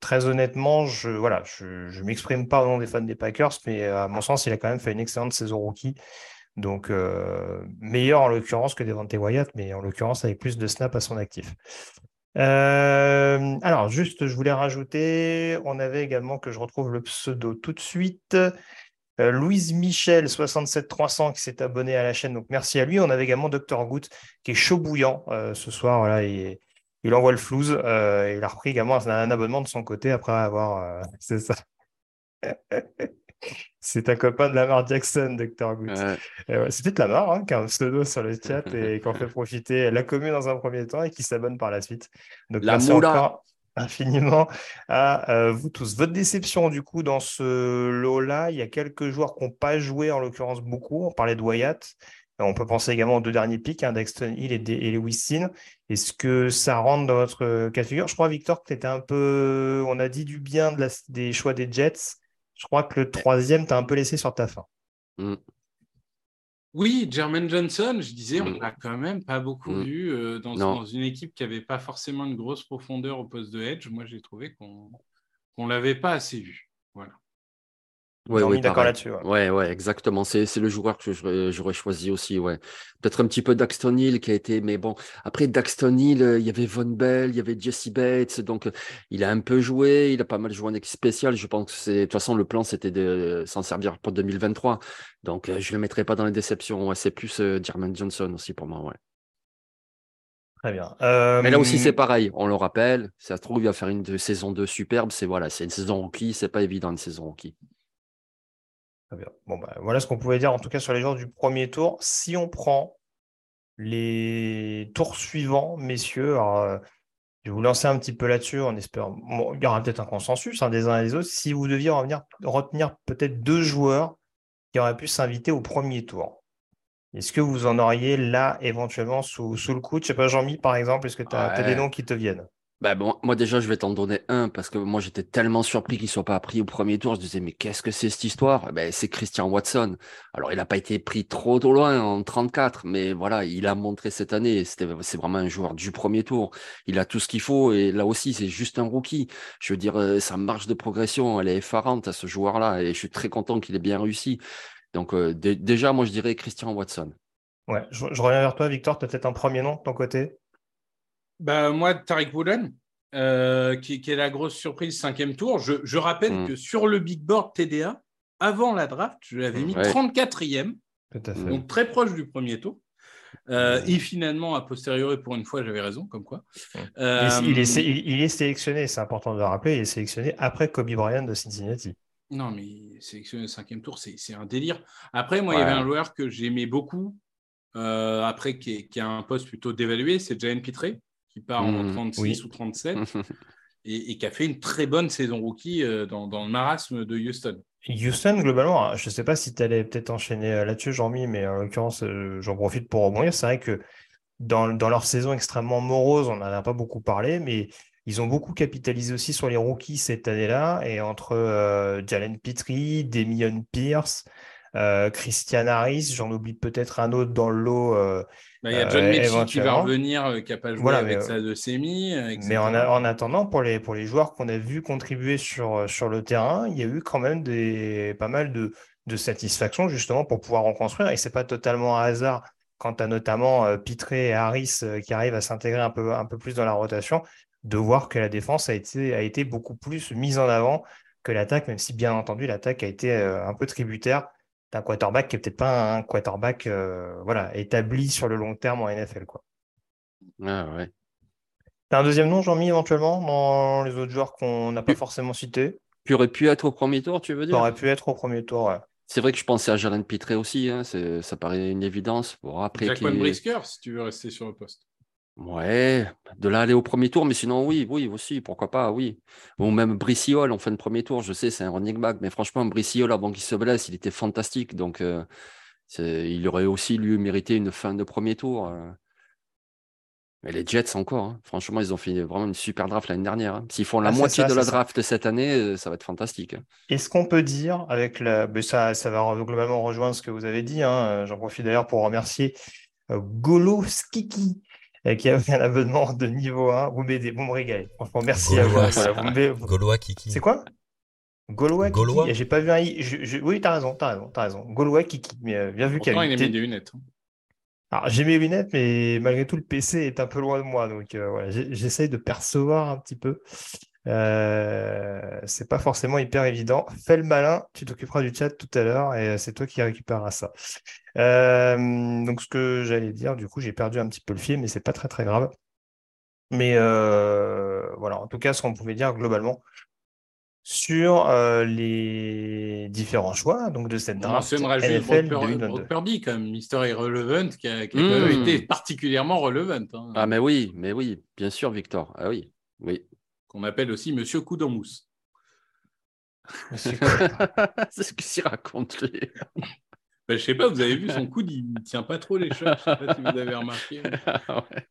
très honnêtement, je ne m'exprime pas au nom des fans des Packers, mais à mon sens, il a quand même fait une excellente saison rookie. Donc, meilleur en l'occurrence que Devante Wyatt, mais en l'occurrence avec plus de snaps à son actif. Alors juste, je voulais rajouter, on avait également, que je retrouve le pseudo tout de suite, Louise Michel 67300 qui s'est abonnée à la chaîne, donc merci à lui. On avait également Dr Goutte qui est chaud bouillant ce soir, voilà, il envoie le flouze, il a repris également un abonnement de son côté après avoir c'est ça. C'est un copain de Lamar Jackson, Dr Goutte. Ouais, c'est peut-être Lamar, hein, qui a un pseudo sur le chat et qui en fait profiter la commune dans un premier temps et qui s'abonne par la suite. Donc merci encore infiniment à vous tous. Votre déception du coup dans ce lot-là, il y a quelques joueurs qui n'ont pas joué, en l'occurrence beaucoup. On parlait de Wyatt. On peut penser également aux deux derniers picks, hein, Daxton Hill et Lewisine. Est-ce que ça rentre dans votre cas de figure ? Je crois, Victor, que tu étais un peu… On a dit du bien des choix des Jets. Je crois que le troisième t'a un peu laissé sur ta fin. Oui, Jermaine Johnson, je disais, on n'a quand même pas beaucoup vu dans une équipe qui n'avait pas forcément une grosse profondeur au poste de edge. Moi, j'ai trouvé qu'on ne l'avait pas assez vu. Voilà. Oui, d'accord là-dessus. Ouais, exactement. C'est le joueur que j'aurais choisi aussi. Ouais. Peut-être un petit peu Daxton Hill qui a été, mais bon. Après Daxton Hill, il y avait Von Bell, il y avait Jesse Bates, donc il a un peu joué, il a pas mal joué en équipe spéciale. Je pense que de toute façon le plan c'était de s'en servir pour 2023. Donc je le mettrai pas dans les déceptions. Ouais, c'est plus Jermaine Johnson aussi pour moi. Ouais. Très bien. Mais là aussi, c'est pareil. On le rappelle, ça se trouve, il va faire une saison 2 superbe. C'est, voilà, c'est une saison rookie. C'est pas évident, une saison rookie. Très bien. Bon, bah, voilà ce qu'on pouvait dire, en tout cas, sur les joueurs du premier tour. Si on prend les tours suivants, messieurs, alors, je vais vous lancer un petit peu là-dessus. On espère. Bon, il y aura peut-être un consensus des uns et des autres. Si vous deviez retenir peut-être deux joueurs qui auraient pu s'inviter au premier tour, est-ce que vous en auriez là éventuellement sous le coude? Je sais pas, Jean-Mi, par exemple, est-ce que tu as des noms qui te viennent? Bah bon, moi déjà je vais t'en donner un parce que moi j'étais tellement surpris qu'il soit pas pris au premier tour. Je disais mais qu'est-ce que c'est cette histoire? Ben c'est Christian Watson. Alors il n'a pas été pris trop loin en 34, mais voilà, il a montré cette année. C'est vraiment un joueur du premier tour. Il a tout ce qu'il faut et là aussi c'est juste un rookie. Je veux dire, sa marge de progression elle est effarante à ce joueur-là et je suis très content qu'il ait bien réussi. Donc déjà, moi, je dirais Christian Watson. Ouais, je reviens vers toi, Victor. Tu as peut-être un premier nom de ton côté? Bah, moi, Tariq Woolen, qui est la grosse surprise, 5e tour. Je rappelle que sur le big board TDA, avant la draft, je l'avais mis 34e, tout à fait. Donc très proche du premier tour. Et finalement, a posteriori, pour une fois, j'avais raison, comme quoi. Il est sélectionné, c'est important de le rappeler, il est sélectionné après Kobe Bryant de Cincinnati. Non, mais sélectionner le 5e tour, c'est un délire. Après, moi, il y avait un joueur que j'aimais beaucoup, après, qui a un poste plutôt dévalué, c'est Jalen Pitre, qui part en 36 ou 37, et qui a fait une très bonne saison rookie dans le marasme de Houston. Houston, globalement, je ne sais pas si tu allais peut-être enchaîner là-dessus, Jean-Mi, mais en l'occurrence, j'en profite pour rebondir. C'est vrai que dans leur saison extrêmement morose, on n'en a pas beaucoup parlé, mais... Ils ont beaucoup capitalisé aussi sur les rookies cette année-là. Et entre Jalen Pitre, Damian Pierce, Christian Harris, j'en oublie peut-être un autre dans le lot. Il y a John Mechie qui va revenir, qui n'a pas joué avec sa leucémie. Mais en attendant, pour les joueurs qu'on a vus contribuer sur le terrain, il y a eu quand même pas mal de satisfaction justement pour pouvoir en construire. Et ce n'est pas totalement un hasard. Quand tu as notamment Pitre et Harris qui arrivent à s'intégrer un peu plus dans la rotation, de voir que la défense a été beaucoup plus mise en avant que l'attaque, même si, bien entendu, l'attaque a été un peu tributaire d'un quarterback qui n'est peut-être pas un quarterback établi sur le long terme en NFL. Quoi. Ah ouais. T'as un deuxième nom, Jean-Mi, éventuellement, dans les autres joueurs qu'on n'a pas forcément cités? Tu aurais pu être au premier tour, tu veux dire? Tu aurais pu être au premier tour, ouais. C'est vrai que je pensais à Jalen Pitre aussi, hein, ça paraît une évidence. Bon, après, Jaquan Brisker, si tu veux rester sur le poste. Ouais, de là aller au premier tour, mais sinon oui aussi, pourquoi pas, oui. Ou même Brice Hall en fin de premier tour, je sais, c'est un running back, mais franchement, Brice Hall, avant qu'il se blesse, il était fantastique, donc il aurait aussi, lui, mérité une fin de premier tour. Mais les Jets encore, hein, franchement, ils ont fait vraiment une super draft l'année dernière. Hein. S'ils font la moitié de la draft cette année, ça va être fantastique. Est-ce qu'on peut dire, ça va globalement rejoindre ce que vous avez dit, hein. J'en profite d'ailleurs pour remercier Golo Skiki, qui a fait un abonnement de niveau 1, vous m'aidez, vous me régalez. Franchement, merci Gaulois, à vous. Gaulois Kiki. C'est quoi? Gaulois Kiki. J'ai pas vu un i. Oui, t'as raison. Gaulois Kiki. Mais bien vu Camille. Pourtant, il a mis des lunettes. Alors, j'ai mes lunettes, mais malgré tout, le PC est un peu loin de moi. Donc, voilà, j'essaye de percevoir un petit peu. C'est pas forcément hyper évident. Fais le malin, tu t'occuperas du chat tout à l'heure et c'est toi qui récupéreras ça. Donc ce que j'allais dire, du coup j'ai perdu un petit peu le fil, mais c'est pas très très grave. Mais voilà, en tout cas ce qu'on pouvait dire globalement sur les différents choix donc de cette draft NFL 2022. Brock Purdy quand même, Mr. Irrelevant qui a été particulièrement relevant. Hein. Ah mais oui, bien sûr Victor. Ah oui. On appelle aussi Monsieur Coude en mousse. C'est ce qu'il s'y raconte. Je sais pas, vous avez vu son coude, il ne tient pas trop les chocs. Je ne sais pas si vous avez remarqué. Ouais.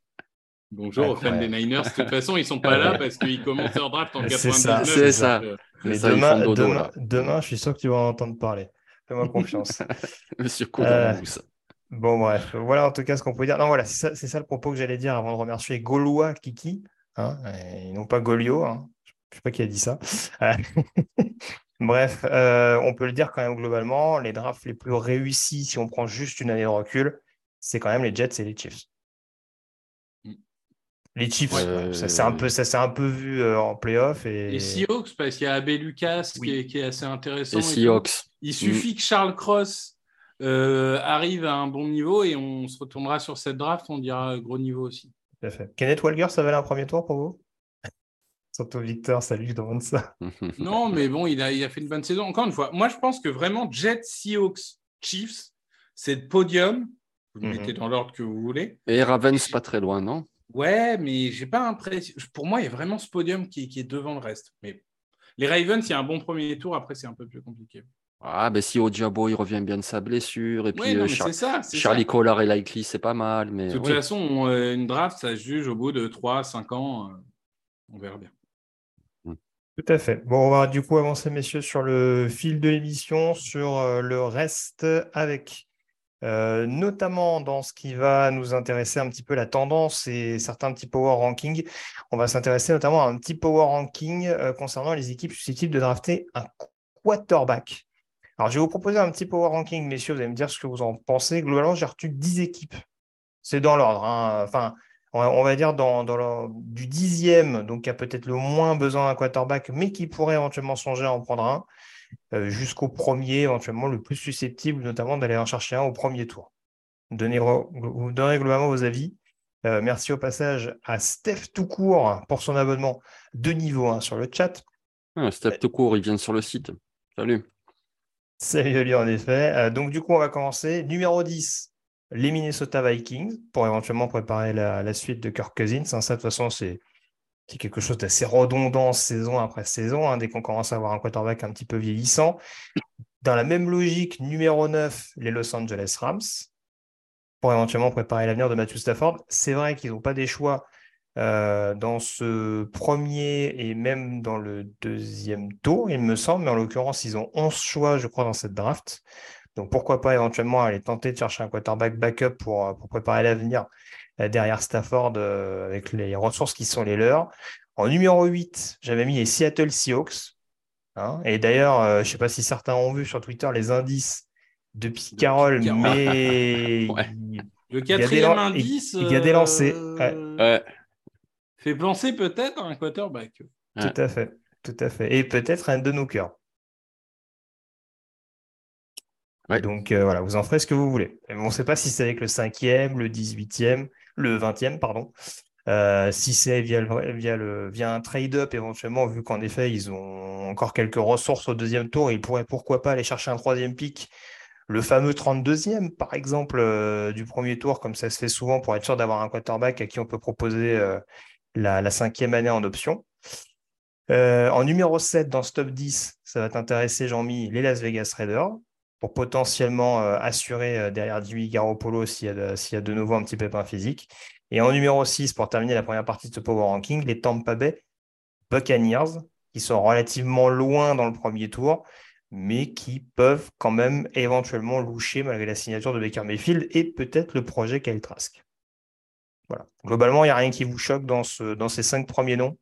Bonjour aux fans des Niners. De toute façon, ils ne sont pas là parce qu'ils commencent leur draft en 99. C'est ça. Mais demain, je suis sûr que tu vas en entendre parler. Fais-moi confiance. Monsieur Coude en mousse. Bon, bref. Voilà en tout cas ce qu'on peut dire. Non, voilà, c'est ça le propos que j'allais dire avant de remercier Gaulois Kiki. Hein, et non pas Goliot, hein. Je ne sais pas qui a dit ça. Bref, on peut le dire quand même globalement, les drafts les plus réussis, si on prend juste une année de recul, c'est quand même les Jets et les Chiefs. Les Chiefs, ça s'est un peu vu en play-off. Et Seahawks, parce qu'il y a Abe Lucas qui est assez intéressant. Et Seahawks. Il suffit que Charles Cross arrive à un bon niveau et on se retournera sur cette draft, on dira gros niveau aussi. Tout à fait. Kenneth Walker, ça valait un premier tour pour vous? Surtout Victor, salut, je demande ça. Non, mais bon, il a fait une bonne saison. Encore une fois, moi, je pense que vraiment, Jets, Seahawks, Chiefs, c'est le podium. Vous le mettez dans l'ordre que vous voulez. Et Ravens, pas très loin, non? Ouais, mais j'ai pas l'impression. Pour moi, il y a vraiment ce podium qui est devant le reste. Mais les Ravens, il y a un bon premier tour. Après, c'est un peu plus compliqué. Ah, ben si Odiabo, il revient bien de sa blessure. Et puis, ouais, non, c'est Charlie Collard et Likely, c'est pas mal. Mais... De toute façon, une draft, ça se juge au bout de 3-5 ans. On verra bien. Tout à fait. Bon, on va du coup avancer, messieurs, sur le fil de l'émission, sur le reste avec... notamment dans ce qui va nous intéresser un petit peu la tendance et certains petits power rankings. On va s'intéresser notamment à un petit power ranking concernant les équipes susceptibles de drafter un quarterback. Alors, je vais vous proposer un petit power ranking, messieurs, vous allez me dire ce que vous en pensez. Globalement, j'ai retenu 10 équipes. C'est dans l'ordre, hein. Enfin, on va dire du 10e, donc qui a peut-être le moins besoin d'un quarterback, mais qui pourrait éventuellement songer à en prendre un. Jusqu'au premier, éventuellement le plus susceptible, notamment d'aller en chercher un au premier tour. Vous donnerez globalement vos avis. Merci au passage à Steph Toucourt pour son abonnement de niveau 1 sur le chat. Ah, Steph Toucourt, il vient sur le site. Salut. Salut lui, en effet. Donc, du coup, on va commencer. Numéro 10, les Minnesota Vikings, pour éventuellement préparer la suite de Kirk Cousins. Hein, ça, de toute façon, c'est quelque chose d'assez redondant saison après saison, hein, dès qu'on commence à avoir un quarterback un petit peu vieillissant. Dans la même logique, numéro 9, les Los Angeles Rams, pour éventuellement préparer l'avenir de Matthew Stafford. C'est vrai qu'ils n'ont pas des choix dans ce premier et même dans le deuxième tour, il me semble, mais en l'occurrence, ils ont 11 choix, je crois, dans cette draft. Donc, pourquoi pas éventuellement aller tenter de chercher un quarterback backup pour préparer l'avenir derrière Stafford avec les ressources qui sont les leurs. En numéro 8, j'avais mis les Seattle Seahawks. Hein, et d'ailleurs, je ne sais pas si certains ont vu sur Twitter les indices de Pete Carroll, mais ouais. Le quatrième indice, il y a des lancers. Ouais. Fait penser peut-être à un quarterback. Ouais. Tout à fait. Et peut-être un de nos cœurs. Ouais. Donc voilà, vous en ferez ce que vous voulez. On ne sait pas si c'est avec le 5e, le 18e, le 20e, pardon. Si c'est via un trade-up éventuellement, vu qu'en effet, ils ont encore quelques ressources au deuxième tour, ils pourraient pourquoi pas aller chercher un troisième pick, le fameux 32e, par exemple, du premier tour, comme ça se fait souvent pour être sûr d'avoir un quarterback à qui on peut proposer la 5e année en option. En numéro 7, dans ce top 10, ça va t'intéresser, Jean-Mi, les Las Vegas Raiders. Pour potentiellement assurer derrière Jimmy Garoppolo s'il y a de nouveau un petit pépin physique. Et en numéro 6, pour terminer la première partie de ce Power Ranking, les Tampa Bay Buccaneers, qui sont relativement loin dans le premier tour, mais qui peuvent quand même éventuellement loucher malgré la signature de Baker Mayfield et peut-être le projet Kyle Trask. Voilà. Globalement, il n'y a rien qui vous choque dans ces 5 premiers noms?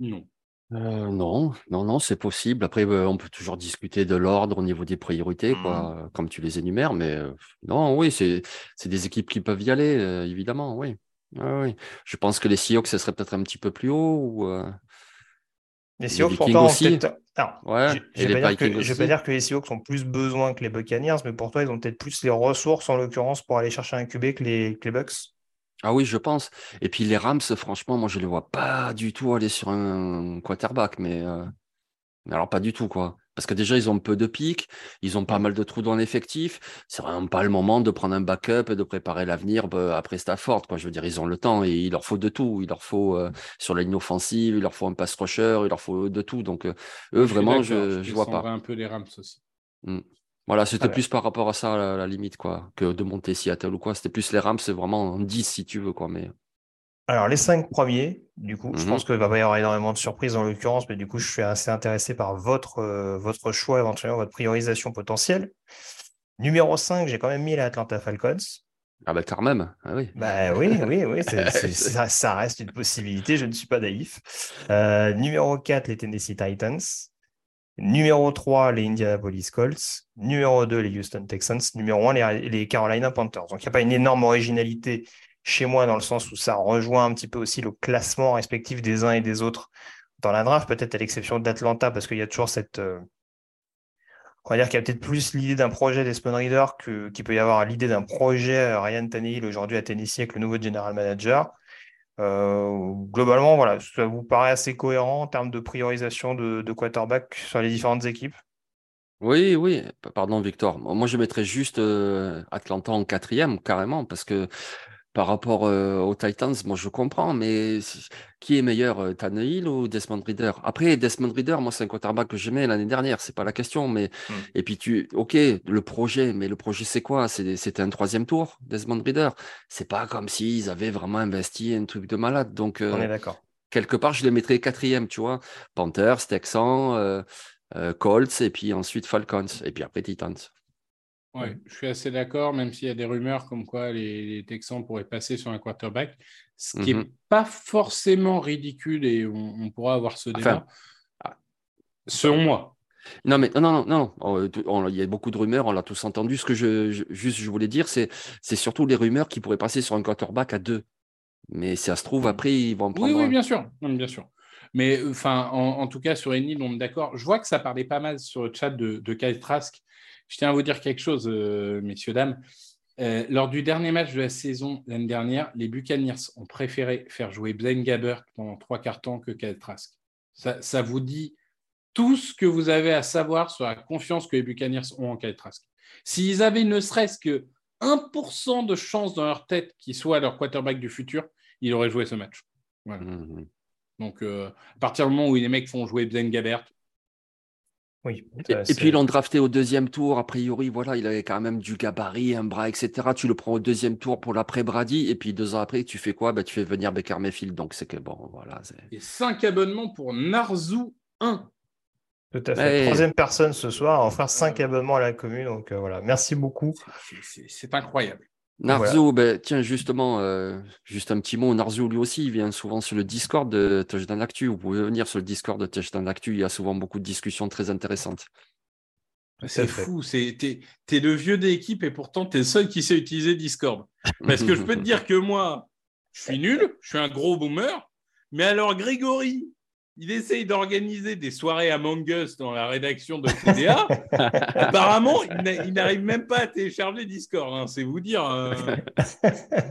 Non. Non, c'est possible. Après, on peut toujours discuter de l'ordre au niveau des priorités, quoi, comme tu les énumères. Mais non, oui, c'est des équipes qui peuvent y aller, évidemment, oui. Ah, oui. Je pense que les Seahawks, ce serait peut-être un petit peu plus haut. Ou, les Seahawks sont aussi. Je ne vais pas dire que les Seahawks ont plus besoin que les Buccaneers, mais pour toi, ils ont peut-être plus les ressources, en l'occurrence, pour aller chercher un QB que les Bucks. Ah oui, je pense. Et puis les Rams, franchement, moi, je ne les vois pas du tout aller sur un quarterback. Mais alors, pas du tout, quoi. Parce que déjà, ils ont peu de pics. Ils ont pas mal de trous dans l'effectif. C'est vraiment pas le moment de prendre un backup et de préparer l'avenir après Stafford, quoi. Je veux dire, ils ont le temps et il leur faut de tout. Il leur faut sur la ligne offensive, il leur faut un pass rusher, il leur faut de tout. Donc, eux, vraiment, je vois pas. Un peu les Rams aussi. Voilà, c'était plus par rapport à ça, la limite, quoi, que de monter Seattle ou quoi. C'était plus les Rams, c'est vraiment en 10, si tu veux, quoi. Mais... Alors, les 5 premiers, du coup, je pense qu'il va pas y avoir énormément de surprises, en l'occurrence, mais du coup, je suis assez intéressé par votre choix, éventuellement, votre priorisation potentielle. Numéro 5, j'ai quand même mis les Atlanta Falcons. Ah, bah, quand même, ah, oui. Bah, oui, ça reste une possibilité, je ne suis pas naïf. Numéro 4, les Tennessee Titans. Numéro 3, les Indianapolis Colts. Numéro 2, les Houston Texans. Numéro 1, les Carolina Panthers. Donc, il n'y a pas une énorme originalité chez moi dans le sens où ça rejoint un petit peu aussi le classement respectif des uns et des autres dans la draft, peut-être à l'exception d'Atlanta, parce qu'il y a toujours cette on va dire qu'il y a peut-être plus l'idée d'un projet d'Espen Reader qu'il peut y avoir l'idée d'un projet Ryan Tannehill aujourd'hui à Tennessee avec le nouveau general manager. Globalement, voilà, ça vous paraît assez cohérent en termes de priorisation de quarterback sur les différentes équipes? Oui. Pardon, Victor. Moi, je mettrais juste Atlanta en quatrième, carrément, parce que par rapport aux Titans, moi, je comprends, mais qui est meilleur, Tannehill ou Desmond Ridder? Après, Desmond Ridder, moi, c'est un quarterback que j'aimais l'année dernière, c'est pas la question, mais et puis OK, le projet, c'est quoi? C'était un troisième tour, Desmond Ridder. C'est pas comme s'ils avaient vraiment investi un truc de malade. Donc, on est d'accord. Quelque part, je les mettrais quatrième, tu vois. Panthers, Texans, Colts, et puis ensuite Falcons, et puis après Titans. Oui, je suis assez d'accord, même s'il y a des rumeurs comme quoi les Texans pourraient passer sur un quarterback, ce qui n'est pas forcément ridicule, et on pourra avoir ce débat, selon moi. Non, mais non, il y a beaucoup de rumeurs, on l'a tous entendu. Ce que je voulais dire, c'est surtout les rumeurs qui pourraient passer sur un quarterback à deux. Mais si ça se trouve, après, ils vont prendre… Oui, bien sûr, Mais enfin, en tout cas, sur Enid, on est d'accord. Je vois que ça parlait pas mal sur le chat de Kyle Trask. Je tiens à vous dire quelque chose, messieurs, dames. Lors du dernier match de la saison l'année dernière, les Buccaneers ont préféré faire jouer Blaine Gabbert pendant 3 quarts-temps que Kyle Trask. Ça vous dit tout ce que vous avez à savoir sur la confiance que les Buccaneers ont en Kyle Trask. S'ils avaient ne serait-ce que 1% de chance dans leur tête qu'il soit leur quarterback du futur, ils auraient joué ce match. Voilà. Donc, à partir du moment où les mecs font jouer Blaine Gabbert, oui, et puis ils l'ont drafté au 2e tour, a priori, voilà, il avait quand même du gabarit, un bras, etc. Tu le prends au 2e tour pour l'après-Brady, et puis 2 ans après, tu fais quoi? Tu fais venir Baker Mayfield, donc c'est que bon, voilà. Et 5 abonnements pour Narzou 1. Tout à fait. Mais... 3e personne ce soir à offrir 5 abonnements à la commune, donc voilà, merci beaucoup. C'est incroyable. Narzou, voilà. Tiens, justement, juste un petit mot. Narzou, lui aussi, il vient souvent sur le Discord de Touchdown Actu. Vous pouvez venir sur le Discord de Touchdown Actu. Il y a souvent beaucoup de discussions très intéressantes. C'est fou. T'es le vieux des équipes et pourtant, t'es le seul qui sait utiliser Discord. Parce que je peux te dire que moi, je suis nul, je suis un gros boomer. Mais alors, Grégory, il essaye d'organiser des soirées Among Us dans la rédaction de TDA. Apparemment, il n'arrive même pas à télécharger Discord. Hein, c'est vous dire.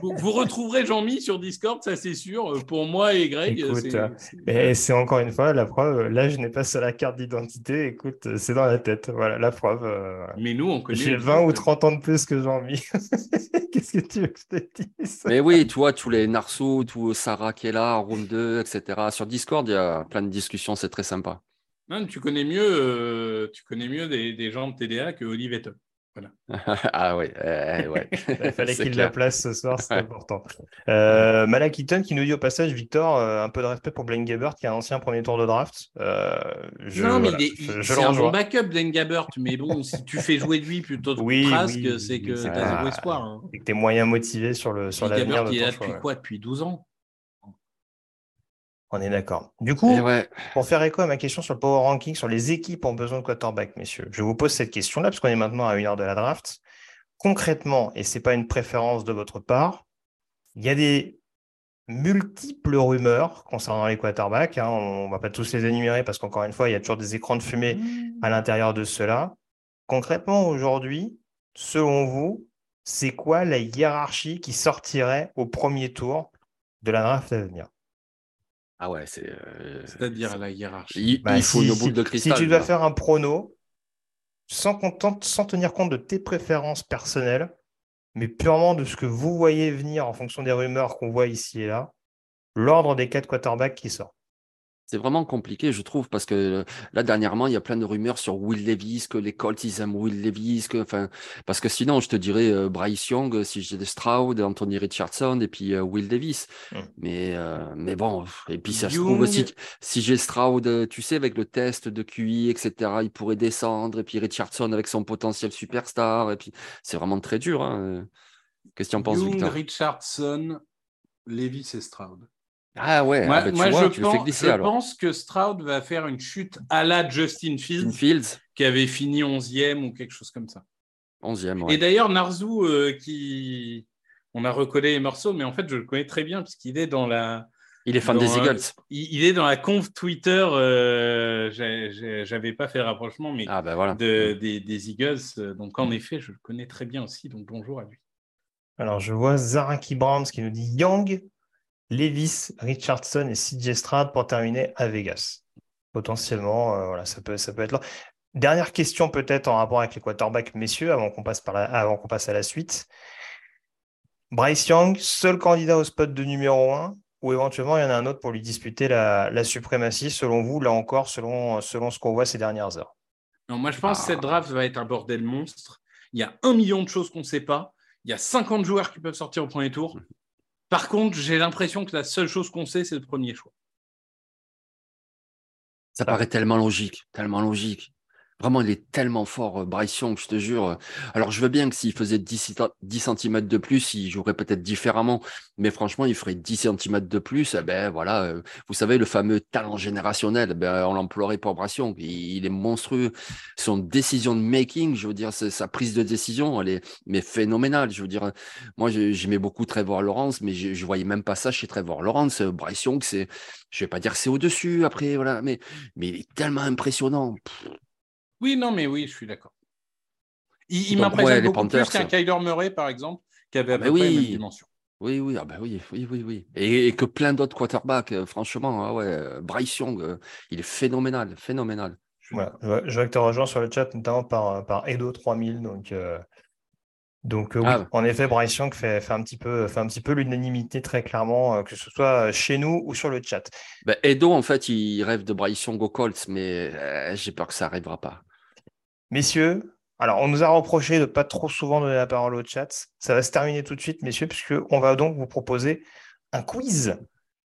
Vous retrouverez Jean-Mi sur Discord, ça c'est sûr. Pour moi et Greg. Écoute, c'est encore une fois la preuve. Là, je n'ai pas sur la carte d'identité. Écoute, c'est dans la tête. Voilà, la preuve. Mais nous, on connaît. J'ai 20 ou 30 ans de plus que Jean-Mi. Qu'est-ce que tu veux que je te dise? Mais oui, toi, tous les Narceaux, tout Sarah qui est là, Room 2, etc. Sur Discord, il y a plein de discussions, c'est très sympa. Non, tu connais mieux des gens de TDA que Olive et Tom. Voilà. Ah oui, ouais. Il fallait qu'il la place ce soir, c'est important. Malak Eaton qui nous dit au passage, Victor, un peu de respect pour Blaine Gabbert, qui est un ancien 1er tour de draft. C'est un bon backup, Blaine Gabbert, mais bon, si tu fais jouer de lui plutôt de Trask, c'est que tu as zéro espoir. Hein. Et que tu es moyen motivé sur l'avenir. Gabbert, il est là depuis 12 ans. On est d'accord. Du coup, pour faire écho à ma question sur le power ranking, sur les équipes en besoin de quarterback, messieurs, je vous pose cette question-là, parce qu'on est maintenant à 1 heure de la draft. Concrètement, et ce n'est pas une préférence de votre part, il y a des multiples rumeurs concernant les quarterbacks. Hein, on ne va pas tous les énumérer, parce qu'encore une fois, il y a toujours des écrans de fumée à l'intérieur de cela. Concrètement, aujourd'hui, selon vous, c'est quoi la hiérarchie qui sortirait au 1er tour de la draft à venir? Ah ouais, c'est-à-dire la hiérarchie. Il faut une boule de cristal. Si tu dois faire un prono, sans tenir compte de tes préférences personnelles, mais purement de ce que vous voyez venir en fonction des rumeurs qu'on voit ici et là, l'ordre des 4 quarterbacks qui sort. C'est vraiment compliqué, je trouve, parce que là, dernièrement, il y a plein de rumeurs sur Will Levis, que les Colts, ils aiment Will Levis, parce que sinon, je te dirais Bryce Young, si j'ai des Stroud, Anthony Richardson, et puis Will Levis. Mais bon, et puis ça se trouve aussi, si j'ai Stroud, tu sais, avec le test de QI, etc., il pourrait descendre, et puis Richardson avec son potentiel superstar, et puis c'est vraiment très dur. Hein. Qu'est-ce que tu en penses, Victor? Young, Richardson, Levis et Stroud. Ah ouais, je pense que Stroud va faire une chute à la Justin Fields qui avait fini 11e ou quelque chose comme ça. 11e, ouais. Et d'ailleurs, Narzou, on a recollé les morceaux, mais en fait, je le connais très bien puisqu'il est dans la Il est fan des Eagles. Il est dans la conf Twitter, j'avais pas fait le rapprochement, mais voilà. Des Eagles. Donc, en effet, je le connais très bien aussi. Donc, bonjour à lui. Alors, je vois Zaraki Brands qui nous dit Young, Levis, Richardson et CJ Stroud pour terminer à Vegas. Potentiellement, voilà, ça peut être là. Dernière question peut-être en rapport avec les quarterbacks, messieurs, avant qu'on passe à la suite. Bryce Young, seul candidat au spot de numéro 1, ou éventuellement il y en a un autre pour lui disputer la suprématie, selon vous, là encore, selon ce qu'on voit ces dernières heures. Non, moi, je pense que cette draft va être un bordel monstre. Il y a 1 million de choses qu'on ne sait pas. Il y a 50 joueurs qui peuvent sortir au premier tour. Par contre, j'ai l'impression que la seule chose qu'on sait, c'est le premier choix. Ça paraît tellement logique, tellement logique. Vraiment, il est tellement fort, Bryce Young, je te jure. Alors, je veux bien que s'il faisait 10 cm de plus, il jouerait peut-être différemment. Mais franchement, il ferait 10 cm de plus. Ben voilà, vous savez, le fameux talent générationnel, ben, on l'emploierait pour Bryce Young. Il est monstrueux. Son décision de making, je veux dire, sa prise de décision, elle est mais phénoménale. Je veux dire, moi, j'aimais beaucoup Trevor Lawrence, mais je ne voyais même pas ça chez Trevor Lawrence. Bryce Young, c'est, je ne vais pas dire que c'est au-dessus après, voilà, mais il est tellement impressionnant. Oui, non, mais oui, je suis d'accord. Il m'impressionne beaucoup Panthers, plus qu'un Kyler Murray, par exemple, qui avait à peu près les mêmes dimensions. Oui, oui, oui. Et que plein d'autres quarterbacks, franchement, Bryce Young, il est phénoménal. Voilà. Je vois que tu rejoins sur le chat, notamment par Edo 3000. Donc oui, en effet, Bryce Young fait un petit peu l'unanimité très clairement, que ce soit chez nous ou sur le chat. Edo, en fait, il rêve de Bryce Young au Colts, mais j'ai peur que ça n'arrivera pas. Messieurs, alors on nous a reproché de ne pas trop souvent donner la parole au chat. Ça va se terminer tout de suite, messieurs, puisqu'on va donc vous proposer un quiz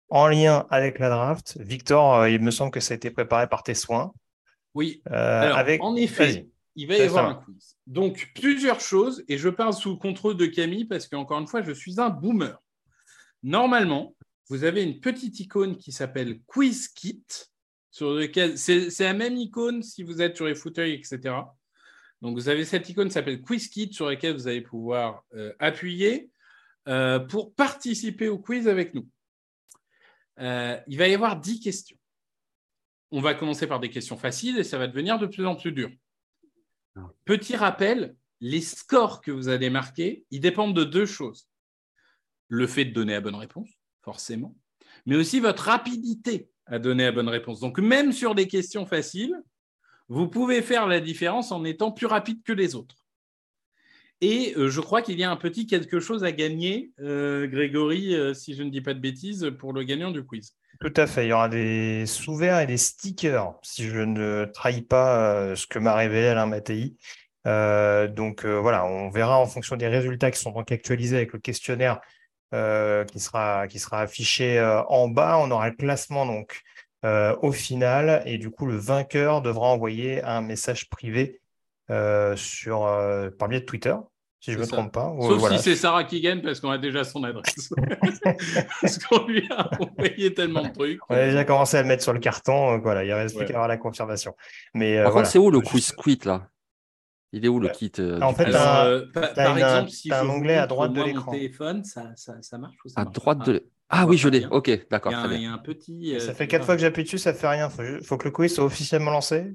en lien avec la draft. Victor, il me semble que ça a été préparé par tes soins. Oui, alors, en effet, il va y avoir un quiz. Donc, plusieurs choses, et je parle sous le contrôle de Camille, parce qu'encore une fois, je suis un boomer. Normalement, vous avez une petite icône qui s'appelle Quiz Kit, sur lequel c'est la même icône si vous êtes sur les fauteuils, etc. Donc, vous avez cette icône qui s'appelle Quiz Kit, sur laquelle vous allez pouvoir appuyer pour participer au quiz avec nous. Il va y avoir 10 questions. On va commencer par des questions faciles et ça va devenir de plus en plus dur. Petit rappel, les scores que vous allez marquer, ils dépendent de deux choses. Le fait de donner la bonne réponse, forcément, mais aussi votre rapidité à donner la bonne réponse. Donc, même sur des questions faciles, vous pouvez faire la différence en étant plus rapide que les autres. Et je crois qu'il y a un petit quelque chose à gagner, Grégory, si je ne dis pas de bêtises, pour le gagnant du quiz. Tout à fait. Il y aura des sous-verts et des stickers, si je ne trahis pas ce que m'a révélé Alain Mattei. Voilà, on verra en fonction des résultats qui sont donc actualisés avec le questionnaire qui sera affiché en bas. On aura le classement donc au final. Et du coup, le vainqueur devra envoyer un message privé par biais de Twitter. Si je ne me trompe pas. Sauf si c'est Sarah qui gagne parce qu'on a déjà son adresse. Parce qu'on lui a envoyé tellement de trucs. On a déjà commencé à le mettre sur le carton. Donc voilà, il reste plus qu'à avoir la confirmation. Mais, par contre, c'est où le quiz quit là ? Il est où le kit En fait, par exemple, si un onglet à droite de l'écran. Mon téléphone, ça marche ou ça marche ? À droite de l'écran. Ah oui, je l'ai. Ok, d'accord. Il y a un petit. Ça fait 4 fois que j'appuie dessus, ça ne fait rien. Il faut que le quiz soit officiellement lancé.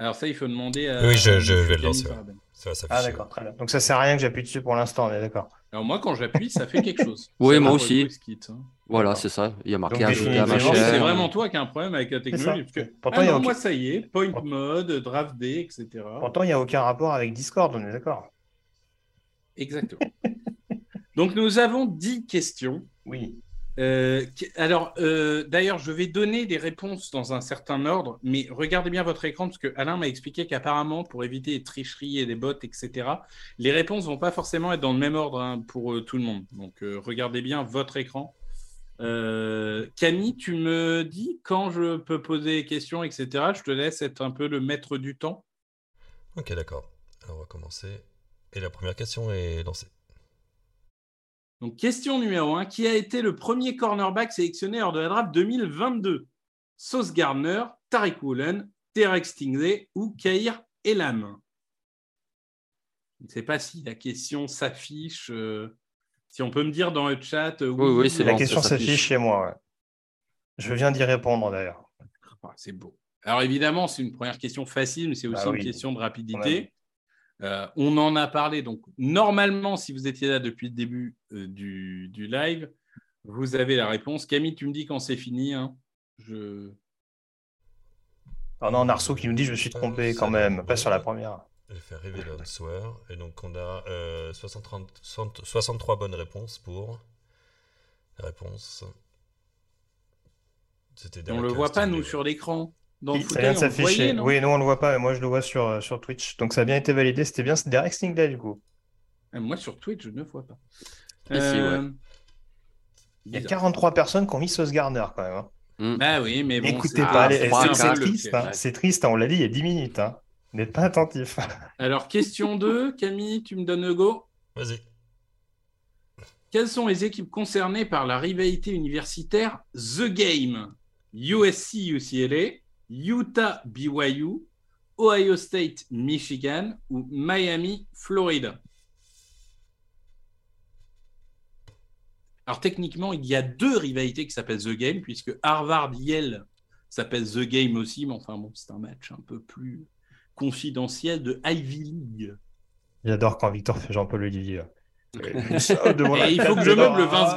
Alors ça, il faut demander à. Oui, je vais le lancer. Ça d'accord, très bien. Donc ça sert à rien que j'appuie dessus pour l'instant, on est d'accord. Alors moi, quand j'appuie, ça fait quelque chose. Oui, moi aussi. Kit, hein. Voilà, c'est ça. Il y a marqué ajouter à ma chaîne. C'est vraiment toi qui as un problème avec la technologie. Parce que... Pourtant, moi, ça y est, point mode, draft day, etc. Pourtant, il n'y a aucun rapport avec Discord, on est d'accord. Exactement. Donc nous avons 10 questions. Oui. D'ailleurs, je vais donner des réponses dans un certain ordre, mais regardez bien votre écran parce que Alain m'a expliqué qu'apparemment, pour éviter les tricheries et les bots, etc., les réponses vont pas forcément être dans le même ordre pour tout le monde. Donc, regardez bien votre écran. Camille, tu me dis quand je peux poser des questions, etc. Je te laisse être un peu le maître du temps. Ok, d'accord. Alors, on va commencer. Et la première question est lancée. Donc, question numéro 1. Qui a été le premier cornerback sélectionné lors de la draft 2022 ? Sauce Gardner, Tariq Woolen, Derek Stingley ou Kair Elam ? Je ne sais pas si la question s'affiche. Si on peut me dire dans le chat. Oui, c'est la question s'affiche chez moi. Ouais. Je viens d'y répondre d'ailleurs. Oh, c'est beau. Alors évidemment, c'est une première question facile, mais c'est aussi une question de rapidité. On en a parlé. Donc normalement, si vous étiez là depuis le début du live, vous avez la réponse. Camille, tu me dis quand c'est fini. Hein. Oh non, Narceau qui nous dit je me suis trompé quand même, pas sur la première. Elle fait rêver l'Answer. Et donc, on a 63 bonnes réponses pour la réponse. On le voit pas, nous, sur l'écran. Dans le ça vient de s'afficher. Oui, non, on le voit pas. Moi, je le vois sur Twitch. Donc, ça a bien été validé. C'était bien. C'est Derek Stingley, du coup. Et moi, sur Twitch, je ne vois pas. Ici, ouais. Il y a 43 personnes qui ont mis Sauce Gardner, quand même. Hein. Bah oui, mais bon. Écoutez pas. C'est triste. Hein. C'est triste. On l'a dit il y a 10 minutes. Hein. N'êtes pas attentif. Alors, question 2. Camille, tu me donnes le go ? Vas-y. Quelles sont les équipes concernées par la rivalité universitaire The Game ? USC-UCLA, Utah-BYU, Ohio State-Michigan ou Miami-Florida ? Alors, techniquement, il y a deux rivalités qui s'appellent The Game, puisque Harvard-Yale s'appelle The Game aussi, mais enfin, bon, c'est un match un peu plus confidentiel de Ivy League. J'adore quand Victor fait Jean-Paul Olivier. Et il faut que je meuble 20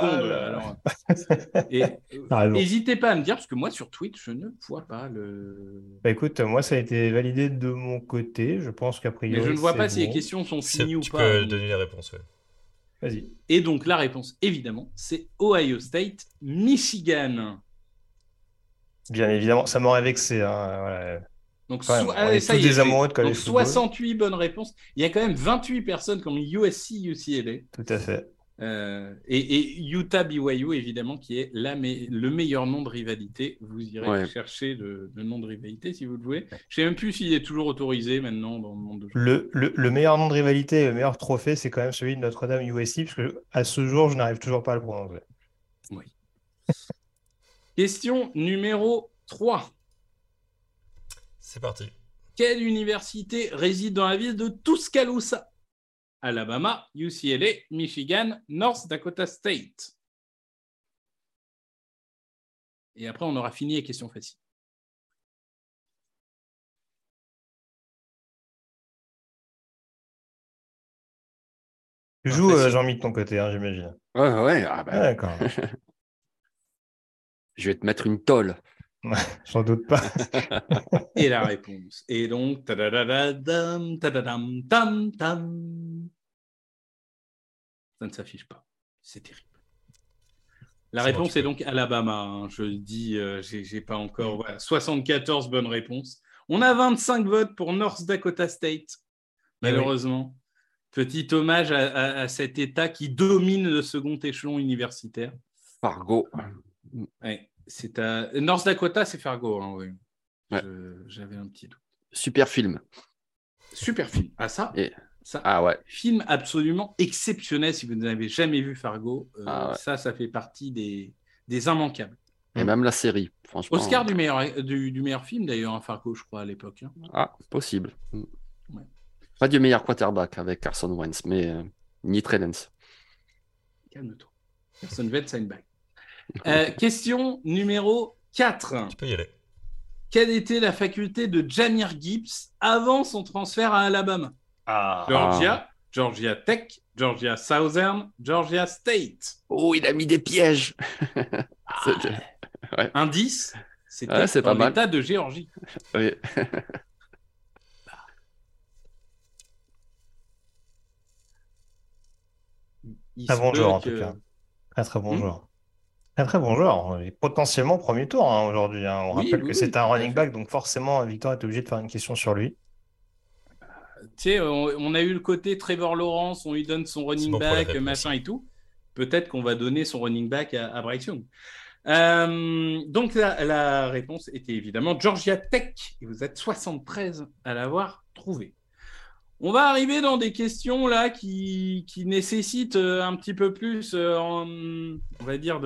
secondes. Alors. N'hésitez pas à me dire, parce que moi, sur Twitch, je ne vois pas le... Bah, écoute, moi, ça a été validé de mon côté. Je pense qu'a priori, mais je ne vois pas si les questions sont finies ou pas. Tu peux donner les réponses, ouais. Vas-y. Et donc, la réponse, évidemment, c'est Ohio State, Michigan. Bien évidemment, ça m'aurait vexé. Hein, voilà. Donc, donc 68 bonnes réponses. Il y a quand même 28 personnes comme USC, UCLA. Tout à fait. Et Utah BYU, évidemment, qui est le meilleur nom de rivalité. Vous irez chercher le nom de rivalité si vous le voulez. Je ne sais même plus s'il est toujours autorisé maintenant dans le monde de jeu. Le meilleur nom de rivalité et le meilleur trophée, c'est quand même celui de Notre-Dame USC, parce qu'à ce jour, je n'arrive toujours pas à le prononcer. Oui. Question numéro 3. C'est parti. Quelle université réside dans la ville de Tuscaloosa ? Alabama, UCLA, Michigan, North Dakota State. Et après, on aura fini les questions faciles. Tu joues, Jean-Mi, de ton côté, hein, j'imagine. Ouais. Ah bah... d'accord. Je vais te mettre une tôle. J'en doute pas. Et la réponse. Et donc, ça ne s'affiche pas. C'est terrible. La réponse est donc Alabama. Hein. Je le dis, j'ai pas encore. Voilà, 74 bonnes réponses. On a 25 votes pour North Dakota State. Malheureusement, petit hommage à cet État qui domine le second échelon universitaire. Fargo. Ouais. C'est à North Dakota, c'est Fargo, hein, oui. Ouais. J'avais un petit doute. Super film. Ah ça. Et... ça. Ah ouais. Film absolument exceptionnel. Si vous n'avez jamais vu Fargo, ça fait partie des immanquables. Et même la série, franchement. Oscar du meilleur film d'ailleurs, hein, Fargo, je crois à l'époque. Hein. Ah, possible. Ouais. Pas du meilleur quarterback avec Carson Wentz, mais ni Trey Lance. Calme-toi. Carson Wentz a une bague. Question numéro 4. Tu peux y aller. Quelle était la faculté de Jahmyr Gibbs avant son transfert à Alabama ? Georgia, Georgia Tech, Georgia Southern, Georgia State. Oh, il a mis des pièges. Ouais. Indice, c'était dans l'état de Géorgie. Oui. Très bon joueur, en tout cas. Très bon joueur. Un très bon joueur, et potentiellement premier tour, hein, aujourd'hui. Hein. On rappelle que c'est un running back, donc forcément, Victor est obligé de faire une question sur lui. Tu sais, on a eu le côté Trevor Lawrence, on lui donne son running back, machin et tout. Peut-être qu'on va donner son running back à Bryce Young. Donc, la réponse était évidemment Georgia Tech. Et vous êtes 73 à l'avoir trouvé. On va arriver dans des questions là qui nécessitent un petit peu plus, on va dire,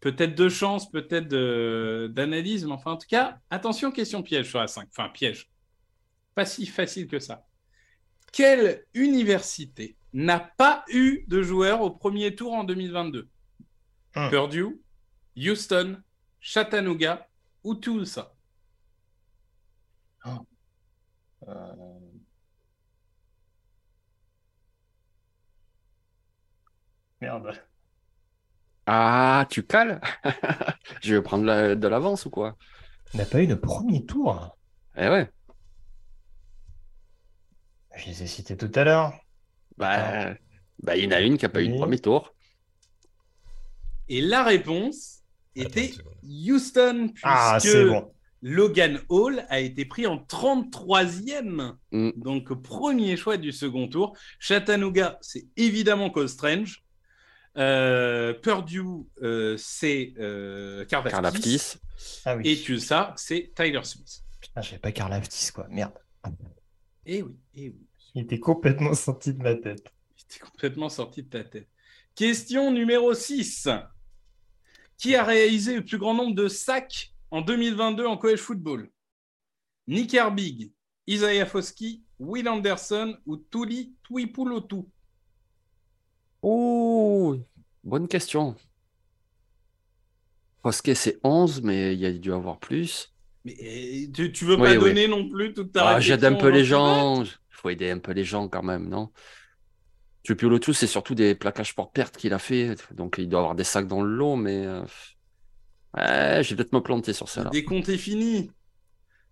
peut-être de chance, peut-être d'analyse, mais enfin, en tout cas, attention, question piège sur la 5. Enfin, piège. Pas si facile que ça. Quelle université n'a pas eu de joueur au premier tour en 2022 ? Purdue, Houston, Chattanooga ou Tulsa? Oh. Merde. Ah, tu cales? Je vais prendre de l'avance ou quoi? On n'a pas eu de premier tour. Eh ouais. Je les ai cités tout à l'heure. Bah, il y en a une qui n'a pas eu de premier tour. Et la réponse était Houston, puisque Logan Hall a été pris en 33e. Donc, premier choix du second tour. Chattanooga, c'est évidemment Cole Strange. Purdue, c'est Karlaftis. Ah, oui. Et Tulsa, c'est Tyler Smith. Putain, je n'avais pas Karlaftis, quoi. Merde. Eh oui. Il était complètement sorti de ma tête. Question numéro 6. Qui a réalisé le plus grand nombre de sacks en 2022 en college football? Nick Herbig, Isaiah Foskey, Will Anderson ou Tuli Tuipulotu? Oh, bonne question. Foskey, c'est 11, mais il y a dû avoir plus. Mais tu veux pas donner non plus toute ta réflexion? J'aide un peu les gens. Il faut aider un peu les gens quand même, non? Tuipulotu, c'est surtout des plaquages pour perte qu'il a fait. Donc, il doit avoir des sacs dans le lot, mais... Ouais, je vais peut-être me planter sur ça. Le décompte est fini.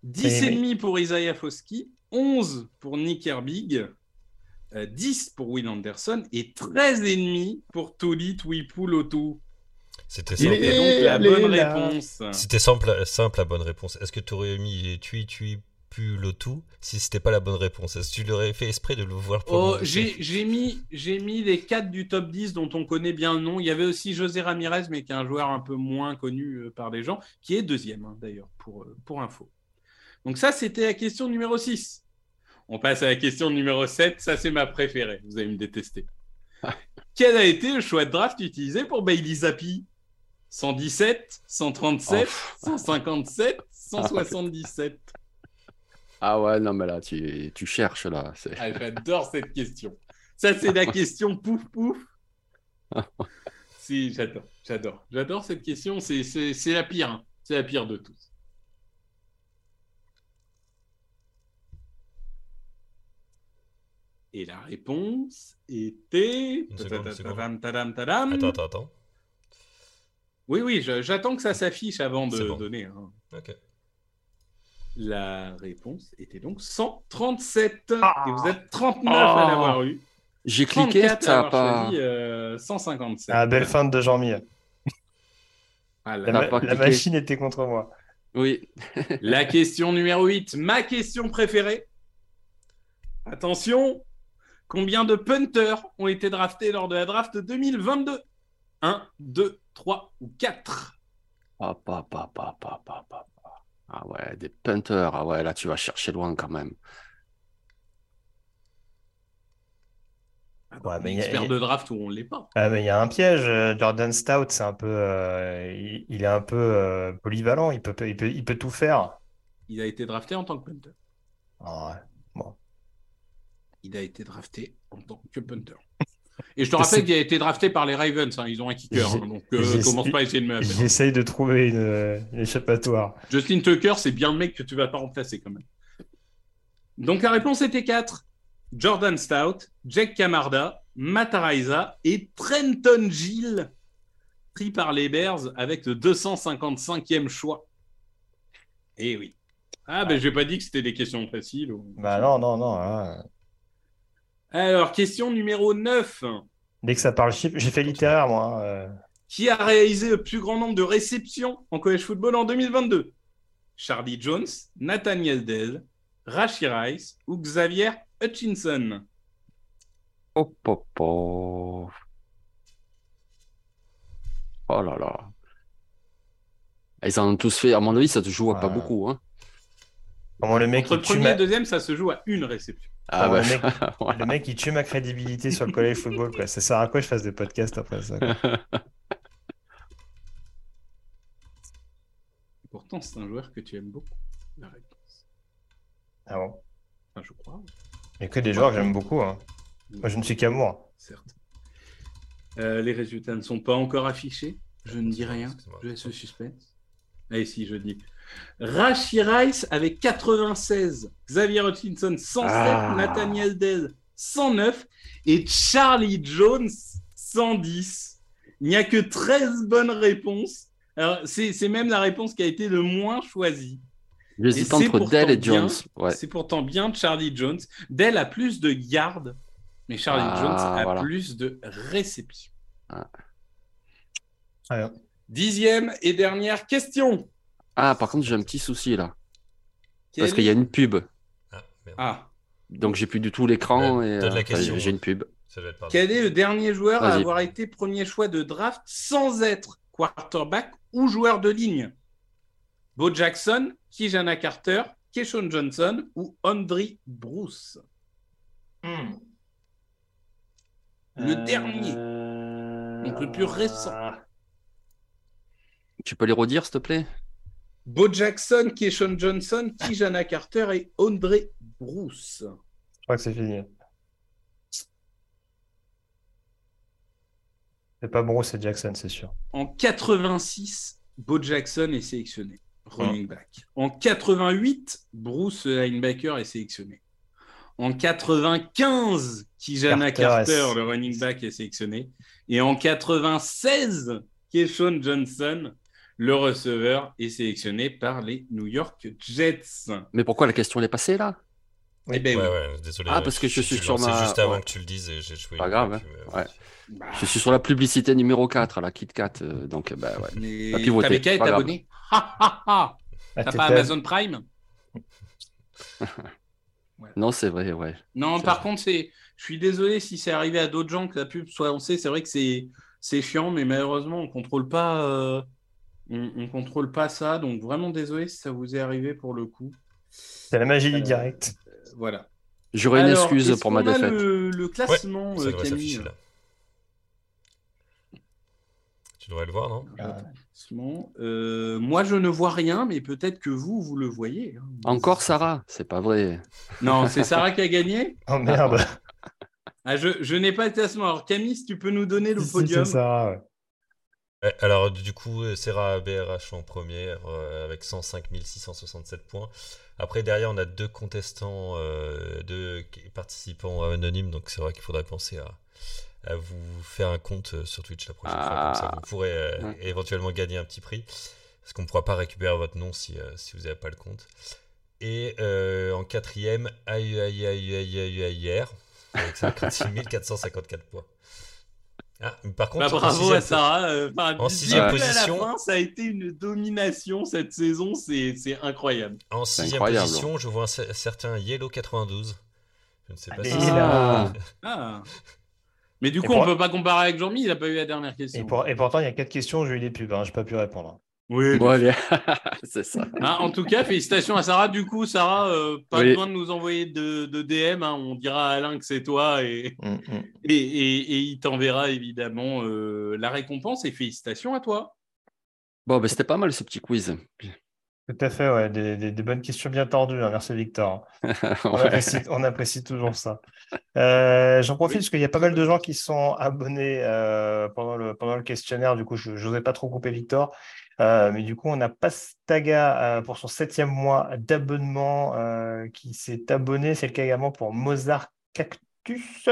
10,5 pour Isaiah Foskey, 11 pour Nick Herbig, 10 pour Will Anderson et 13,5 pour Toli Tuipulotu. C'était simple. Et donc la bonne réponse. C'était simple la bonne réponse. Est-ce que tu aurais mis Tuipulotu si c'était pas la bonne réponse? Est-ce que tu l'aurais fait exprès de le voir pour... j'ai mis les 4 du top 10 dont on connaît bien le nom. Il y avait aussi José Ramirez, mais qui est un joueur un peu moins connu par les gens, qui est deuxième d'ailleurs, pour info. Donc ça, c'était la question numéro 6. On passe à la question numéro 7. Ça, c'est ma préférée. Vous allez me détester. Quel a été le choix de draft utilisé pour Bailey Zappi? 117, 137, 157, 177. Ah ouais, non, mais là, tu cherches, là. J'adore cette question. Ça, c'est la question pouf-pouf. Si, j'adore. J'adore cette question. C'est la pire. C'est la pire de tous. Et la réponse était... Attends. Oui, j'attends que ça s'affiche avant de donner. Ok. La réponse était donc 137. Et vous êtes 39 à l'avoir eu. J'ai cliqué, ça n'a pas... choisi, 157. Ah, belle feinte de Jean-Michel. La machine était contre moi. Oui. La question numéro 8. Ma question préférée. Attention. Combien de punters ont été draftés lors de la draft 2022? 1, 2, 3 ou 4? Ah ouais, des punters. Ah ouais, là, tu vas chercher loin quand même. Ouais, mais expert de draft où on ne l'est pas. Mais il y a un piège. Jordan Stout, c'est un peu, il est un peu polyvalent. Il peut tout faire. Il a été drafté en tant que punter. Ah ouais, bon. Il a été drafté en tant que punter. Et je te rappelle qu'il a été drafté par les Ravens. Ils ont un kicker. Donc, commence pas à essayer de me... J'essaye de trouver une échappatoire. Justin Tucker, c'est bien le mec que tu vas pas remplacer quand même. Donc, la réponse était 4. Jordan Stout, Jake Camarda, Matt Araiza et Trenton Gill, pris par les Bears avec le 255e choix. Eh oui. Ah, j'ai pas dit que c'était des questions faciles. Non. Alors, question numéro 9. Dès que ça parle chiffre, j'ai fait littéraire, moi. Qui a réalisé le plus grand nombre de réceptions en college football en 2022? Charlie Jones, Nathaniel Dell, Rashee Rice ou Xavier Hutchinson? Oh là là. Ils en ont tous fait. À mon avis, ça se joue à pas beaucoup. Entre le premier et le deuxième, ça se joue à une réception. Le mec, il tue ma crédibilité sur le college football, quoi. Ça sert à quoi je fasse des podcasts après ça, quoi. Pourtant, c'est un joueur que tu aimes beaucoup, la réponse. Ah bon? Je crois. Il n'y a que des joueurs que j'aime beaucoup. Moi, je ne suis qu'amour. Certes. Les résultats ne sont pas encore affichés. Je ne dis rien. Je laisse le suspense. Ah, ici, je dis. Rashi Rice avec 96, Xavier Hutchinson 107, Nathaniel Dez 109 et Charlie Jones 110. Il n'y a que 13 bonnes réponses. Alors, c'est même la réponse qui a été le moins choisie. J'hésite entre Dell et Jones. Ouais. C'est pourtant bien Charlie Jones. Dell a plus de yards, mais Charlie Jones a plus de réceptions. Ah. 10e et dernière question. Ah, par contre, j'ai un petit souci là. Parce qu'il y a une pub. Ah. Donc, j'ai plus du tout l'écran. J'ai une pub. Quel est le dernier joueur à avoir été premier choix de draft sans être quarterback ou joueur de ligne? Bo Jackson, Kijana Carter, Keshawn Johnson ou Andre Bruce? Le dernier. Donc, le plus récent. Tu peux les redire, s'il te plaît? Bo Jackson, Keshawn Johnson, Kijana Carter et Andre Bruce. Je crois que c'est fini. C'est pas Bruce, c'est Jackson, c'est sûr. En 86, Bo Jackson est sélectionné running back. En 88, Bruce linebacker est sélectionné. En 95, Kijana Carter le running back est sélectionné. Et en 96, Keshawn Johnson, le receveur, est sélectionné par les New York Jets. Mais pourquoi la question est passée là? Eh ben, oui. Désolé. Ah, parce que je suis sur ma... juste avant que tu le dises et j'ai joué. Pas grave. Je suis sur la publicité numéro 4, la KitKat. Donc, ouais. T'as pivoté. T'avais qu'à être abonné. T'as pas Amazon Prime? Non, c'est vrai, ouais. Non, par contre, je suis désolé si c'est arrivé à d'autres gens que la pub soit lancée. C'est vrai que c'est chiant, mais malheureusement, on contrôle pas... On contrôle pas ça, donc vraiment désolé si ça vous est arrivé pour le coup. C'est la magie du direct. Voilà. J'aurais une excuse pour ma défaite. Le classement, Camille. Tu devrais le voir, non? Classement. Moi, je ne vois rien, mais peut-être que vous le voyez. Hein. Encore Sarah, c'est pas vrai. Non, c'est Sarah qui a gagné. Oh merde. Ah, je n'ai pas le classement. Alors Camille, si tu peux nous donner le podium. C'est Sarah, ouais. Alors, du coup, Sarah BRH en première avec 105 667 points. Après, derrière, on a deux contestants, deux participants anonymes. Donc, c'est vrai qu'il faudrait penser à vous faire un compte sur Twitch la prochaine fois. Comme ça, vous pourrez éventuellement gagner un petit prix. Parce qu'on ne pourra pas récupérer votre nom si vous n'avez pas le compte. Et en quatrième, AUAIR avec 56 454 points. Ah, par contre, bravo à Sarah. En sixième position, à la fin, ça a été une domination cette saison, c'est incroyable. En sixième position, je vois un certain Yellow 92. Je ne sais pas si c'est là. Mais du coup, on ne peut pas comparer avec Jean-Mi, il n'a pas eu la dernière question. Et pourtant, il y a 4 questions, j'ai eu des pubs, je n'ai pas pu répondre. Oui, bon, c'est ça. En tout cas, félicitations à Sarah. Du coup, Sarah, pas besoin de nous envoyer de DM. On dira à Alain que c'est toi et il t'enverra évidemment la récompense. Et félicitations à toi. Bon, c'était pas mal ce petit quiz. Tout à fait, ouais. Des bonnes questions bien tordues. Merci Victor. On apprécie toujours ça. J'en profite parce qu'il y a pas mal de gens qui sont abonnés pendant le questionnaire. Du coup, je n'osais pas trop couper Victor. Mais du coup, on a Pastaga pour son 7e mois d'abonnement qui s'est abonné. C'est le cas également pour Mozart Cactus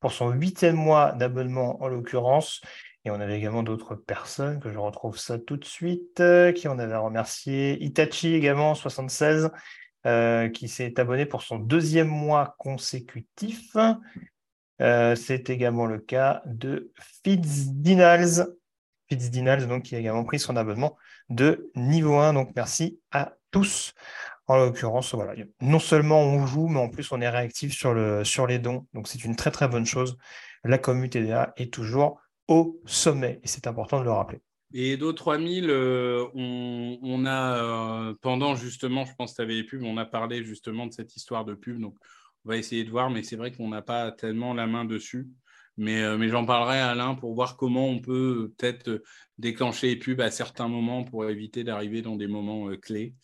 pour son 8e mois d'abonnement en l'occurrence. Et on avait également d'autres personnes que je retrouve ça tout de suite, qui on avait remercié. Itachi également, 76, qui s'est abonné pour son 2e mois consécutif. C'est également le cas de Fitzdinals, donc, qui a également pris son abonnement de niveau 1. Donc, merci à tous. En l'occurrence, voilà, non seulement on joue, mais en plus, on est réactif sur les dons. Donc, c'est une très, très bonne chose. La commu TDA est toujours au sommet. Et c'est important de le rappeler. Et d'au 3000, on a, pendant justement, je pense que tu avais les pubs, on a parlé justement de cette histoire de pub. Donc, on va essayer de voir, mais c'est vrai qu'on n'a pas tellement la main dessus. Mais j'en parlerai à Alain pour voir comment on peut peut-être déclencher les pubs à certains moments pour éviter d'arriver dans des moments clés.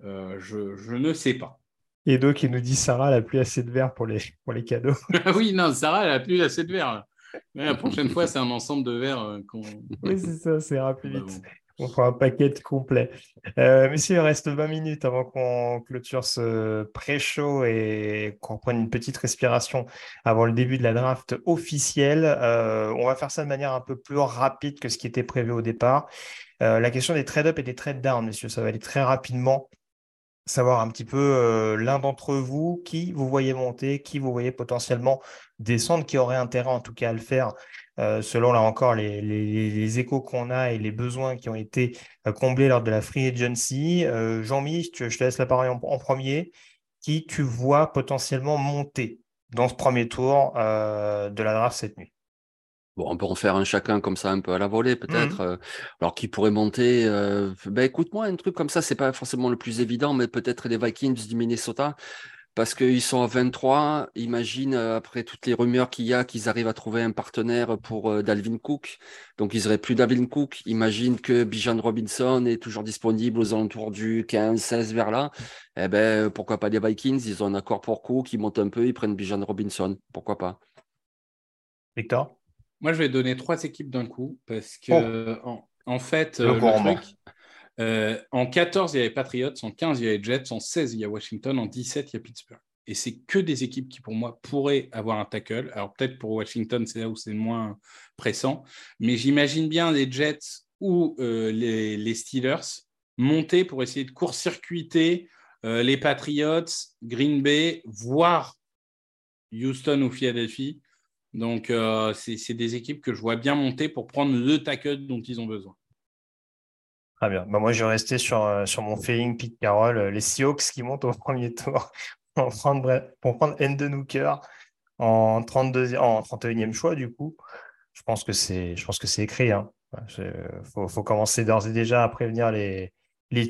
Je ne sais pas. Et donc, il nous dit Sarah, elle n'a plus assez de verre pour les cadeaux. Oui, non, Sarah, elle n'a plus assez de verre. La prochaine fois, c'est un ensemble de verres qu'on... Oui, c'est ça, c'est rapide. Bah, bon. On fera un paquet complet. Messieurs, il reste 20 minutes avant qu'on clôture ce pré-show et qu'on prenne une petite respiration avant le début de la draft officielle. On va faire ça de manière un peu plus rapide que ce qui était prévu au départ. La question des trade-up et des trade-down, messieurs, ça va aller très rapidement. Savoir un petit peu l'un d'entre vous, qui vous voyez monter, qui vous voyez potentiellement descendre, qui aurait intérêt en tout cas à le faire selon là encore les échos qu'on a et les besoins qui ont été comblés lors de la Free Agency. Jean-Mi, je te laisse la parole en premier. Qui tu vois potentiellement monter dans ce premier tour de la draft cette nuit? Bon, on peut refaire un chacun comme ça, un peu à la volée peut-être. Alors, qui pourrait monter écoute-moi, un truc comme ça, c'est pas forcément le plus évident, mais peut-être les Vikings du Minnesota, parce qu'ils sont à 23. Imagine, après toutes les rumeurs qu'il y a, qu'ils arrivent à trouver un partenaire pour Dalvin Cook. Donc, ils n'auraient plus Dalvin Cook. Imagine que Bijan Robinson est toujours disponible aux alentours du 15-16 vers là. Eh bien, pourquoi pas les Vikings? Ils ont un accord pour Cook, ils montent un peu, ils prennent Bijan Robinson. Pourquoi pas? Victor? Moi, je vais donner trois équipes d'un coup parce que, en fait, le truc, en 14, il y avait Patriots, en 15, il y avait Jets, en 16, il y a Washington, en 17, il y a Pittsburgh. Et c'est que des équipes qui, pour moi, pourraient avoir un tackle. Alors, peut-être pour Washington, c'est là où c'est moins pressant, mais j'imagine bien les Jets ou les Steelers monter pour essayer de court-circuiter les Patriots, Green Bay, voire Houston ou Philadelphie. Donc, c'est des équipes que je vois bien monter pour prendre le tackle dont ils ont besoin. Très bien. Bah, moi, je vais rester sur mon feeling, Pete Carroll, les Seahawks qui montent au premier tour pour prendre Hendon Hooker en 31e choix, du coup. Je pense que c'est écrit. Hein. Faut commencer d'ores et déjà à prévenir les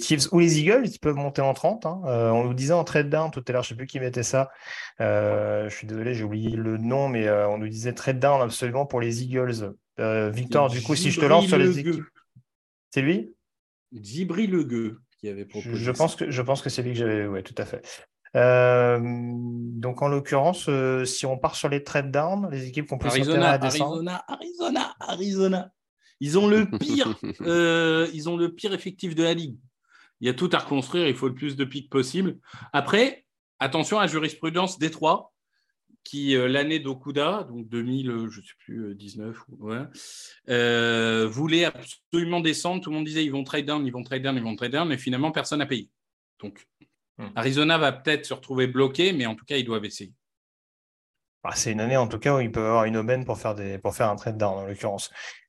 Chiefs ou les Eagles, ils peuvent monter en 30. On nous disait en trade down tout à l'heure, je ne sais plus qui mettait ça. Je suis désolé, j'ai oublié le nom, mais on nous disait trade down absolument pour les Eagles. Victor, du coup, si je te lance sur les équipes. C'est lui ? Dibri Le Gueux qui avait proposé. Je pense que c'est lui que j'avais. Oui, tout à fait. Donc, en l'occurrence, si on part sur les trade down, les équipes qu'on peut s'intéresser à descendre. Arizona. Ils ont le pire effectif de la ligue. Il y a tout à reconstruire, il faut le plus de pics possible. Après, attention à la jurisprudence Détroit, qui l'année d'Okuda, donc 2019, ouais, voulait absolument descendre. Tout le monde disait ils vont trade down, et finalement personne n'a payé. Donc Arizona va peut-être se retrouver bloqué, mais en tout cas ils doivent essayer. Bah, c'est une année en tout cas où ils peuvent avoir une aubaine pour faire un trade down en l'occurrence.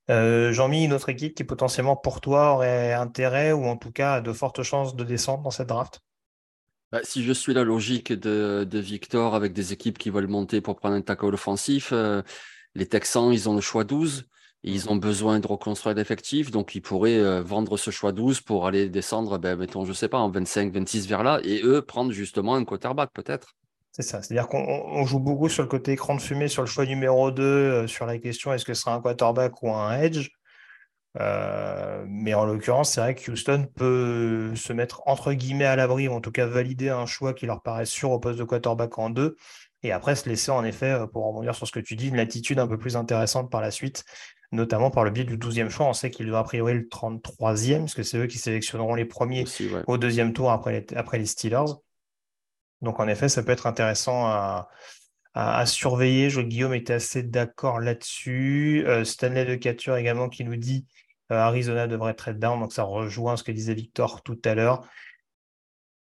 Jean-Mi, une autre équipe qui potentiellement pour toi aurait intérêt ou en tout cas a de fortes chances de descendre dans cette draft? Si je suis la logique de Victor avec des équipes qui veulent monter pour prendre un tackle offensif, les Texans, ils ont le choix 12 et ils ont besoin de reconstruire l'effectif, donc ils pourraient vendre ce choix 12 pour aller descendre, mettons, je ne sais pas, en 25, 26 vers là, et eux prendre justement un quarterback peut-être. C'est ça, c'est-à-dire qu'on joue beaucoup sur le côté écran de fumée, sur le choix numéro 2, sur la question est-ce que ce sera un quarterback ou un edge, mais en l'occurrence, c'est vrai que Houston peut se mettre entre guillemets à l'abri, ou en tout cas valider un choix qui leur paraît sûr au poste de quarterback en 2, et après se laisser en effet, pour rebondir sur ce que tu dis, une latitude un peu plus intéressante par la suite, notamment par le biais du 12e choix. On sait qu'il doit a priori le 33e, parce que c'est eux qui sélectionneront les premiers aussi, ouais, au deuxième tour après les Steelers. Donc, en effet, ça peut être intéressant à surveiller. Guillaume était assez d'accord là-dessus. Stanley de Cature également qui nous dit Arizona devrait trade down. Donc, ça rejoint ce que disait Victor tout à l'heure.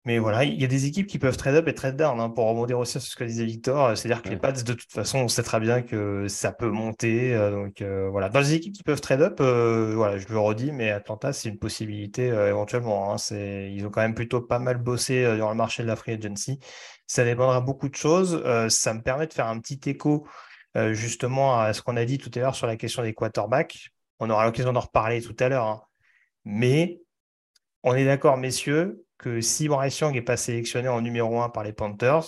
Mais voilà, il y a des équipes qui peuvent trade up et trade down. Pour rebondir aussi sur ce que disait Victor, c'est-à-dire que les Pats, de toute façon, on sait très bien que ça peut monter. Donc, voilà. Dans les équipes qui peuvent trade up, voilà, je le redis, mais Atlanta, c'est une possibilité éventuellement. Ils ont quand même plutôt pas mal bossé dans le marché de la free agency. Ça dépendra beaucoup de choses. Ça me permet de faire un petit écho justement à ce qu'on a dit tout à l'heure sur la question des quarterbacks. On aura l'occasion d'en reparler tout à l'heure. Mais on est d'accord, messieurs, que si Bryce Young n'est pas sélectionné en numéro 1 par les Panthers,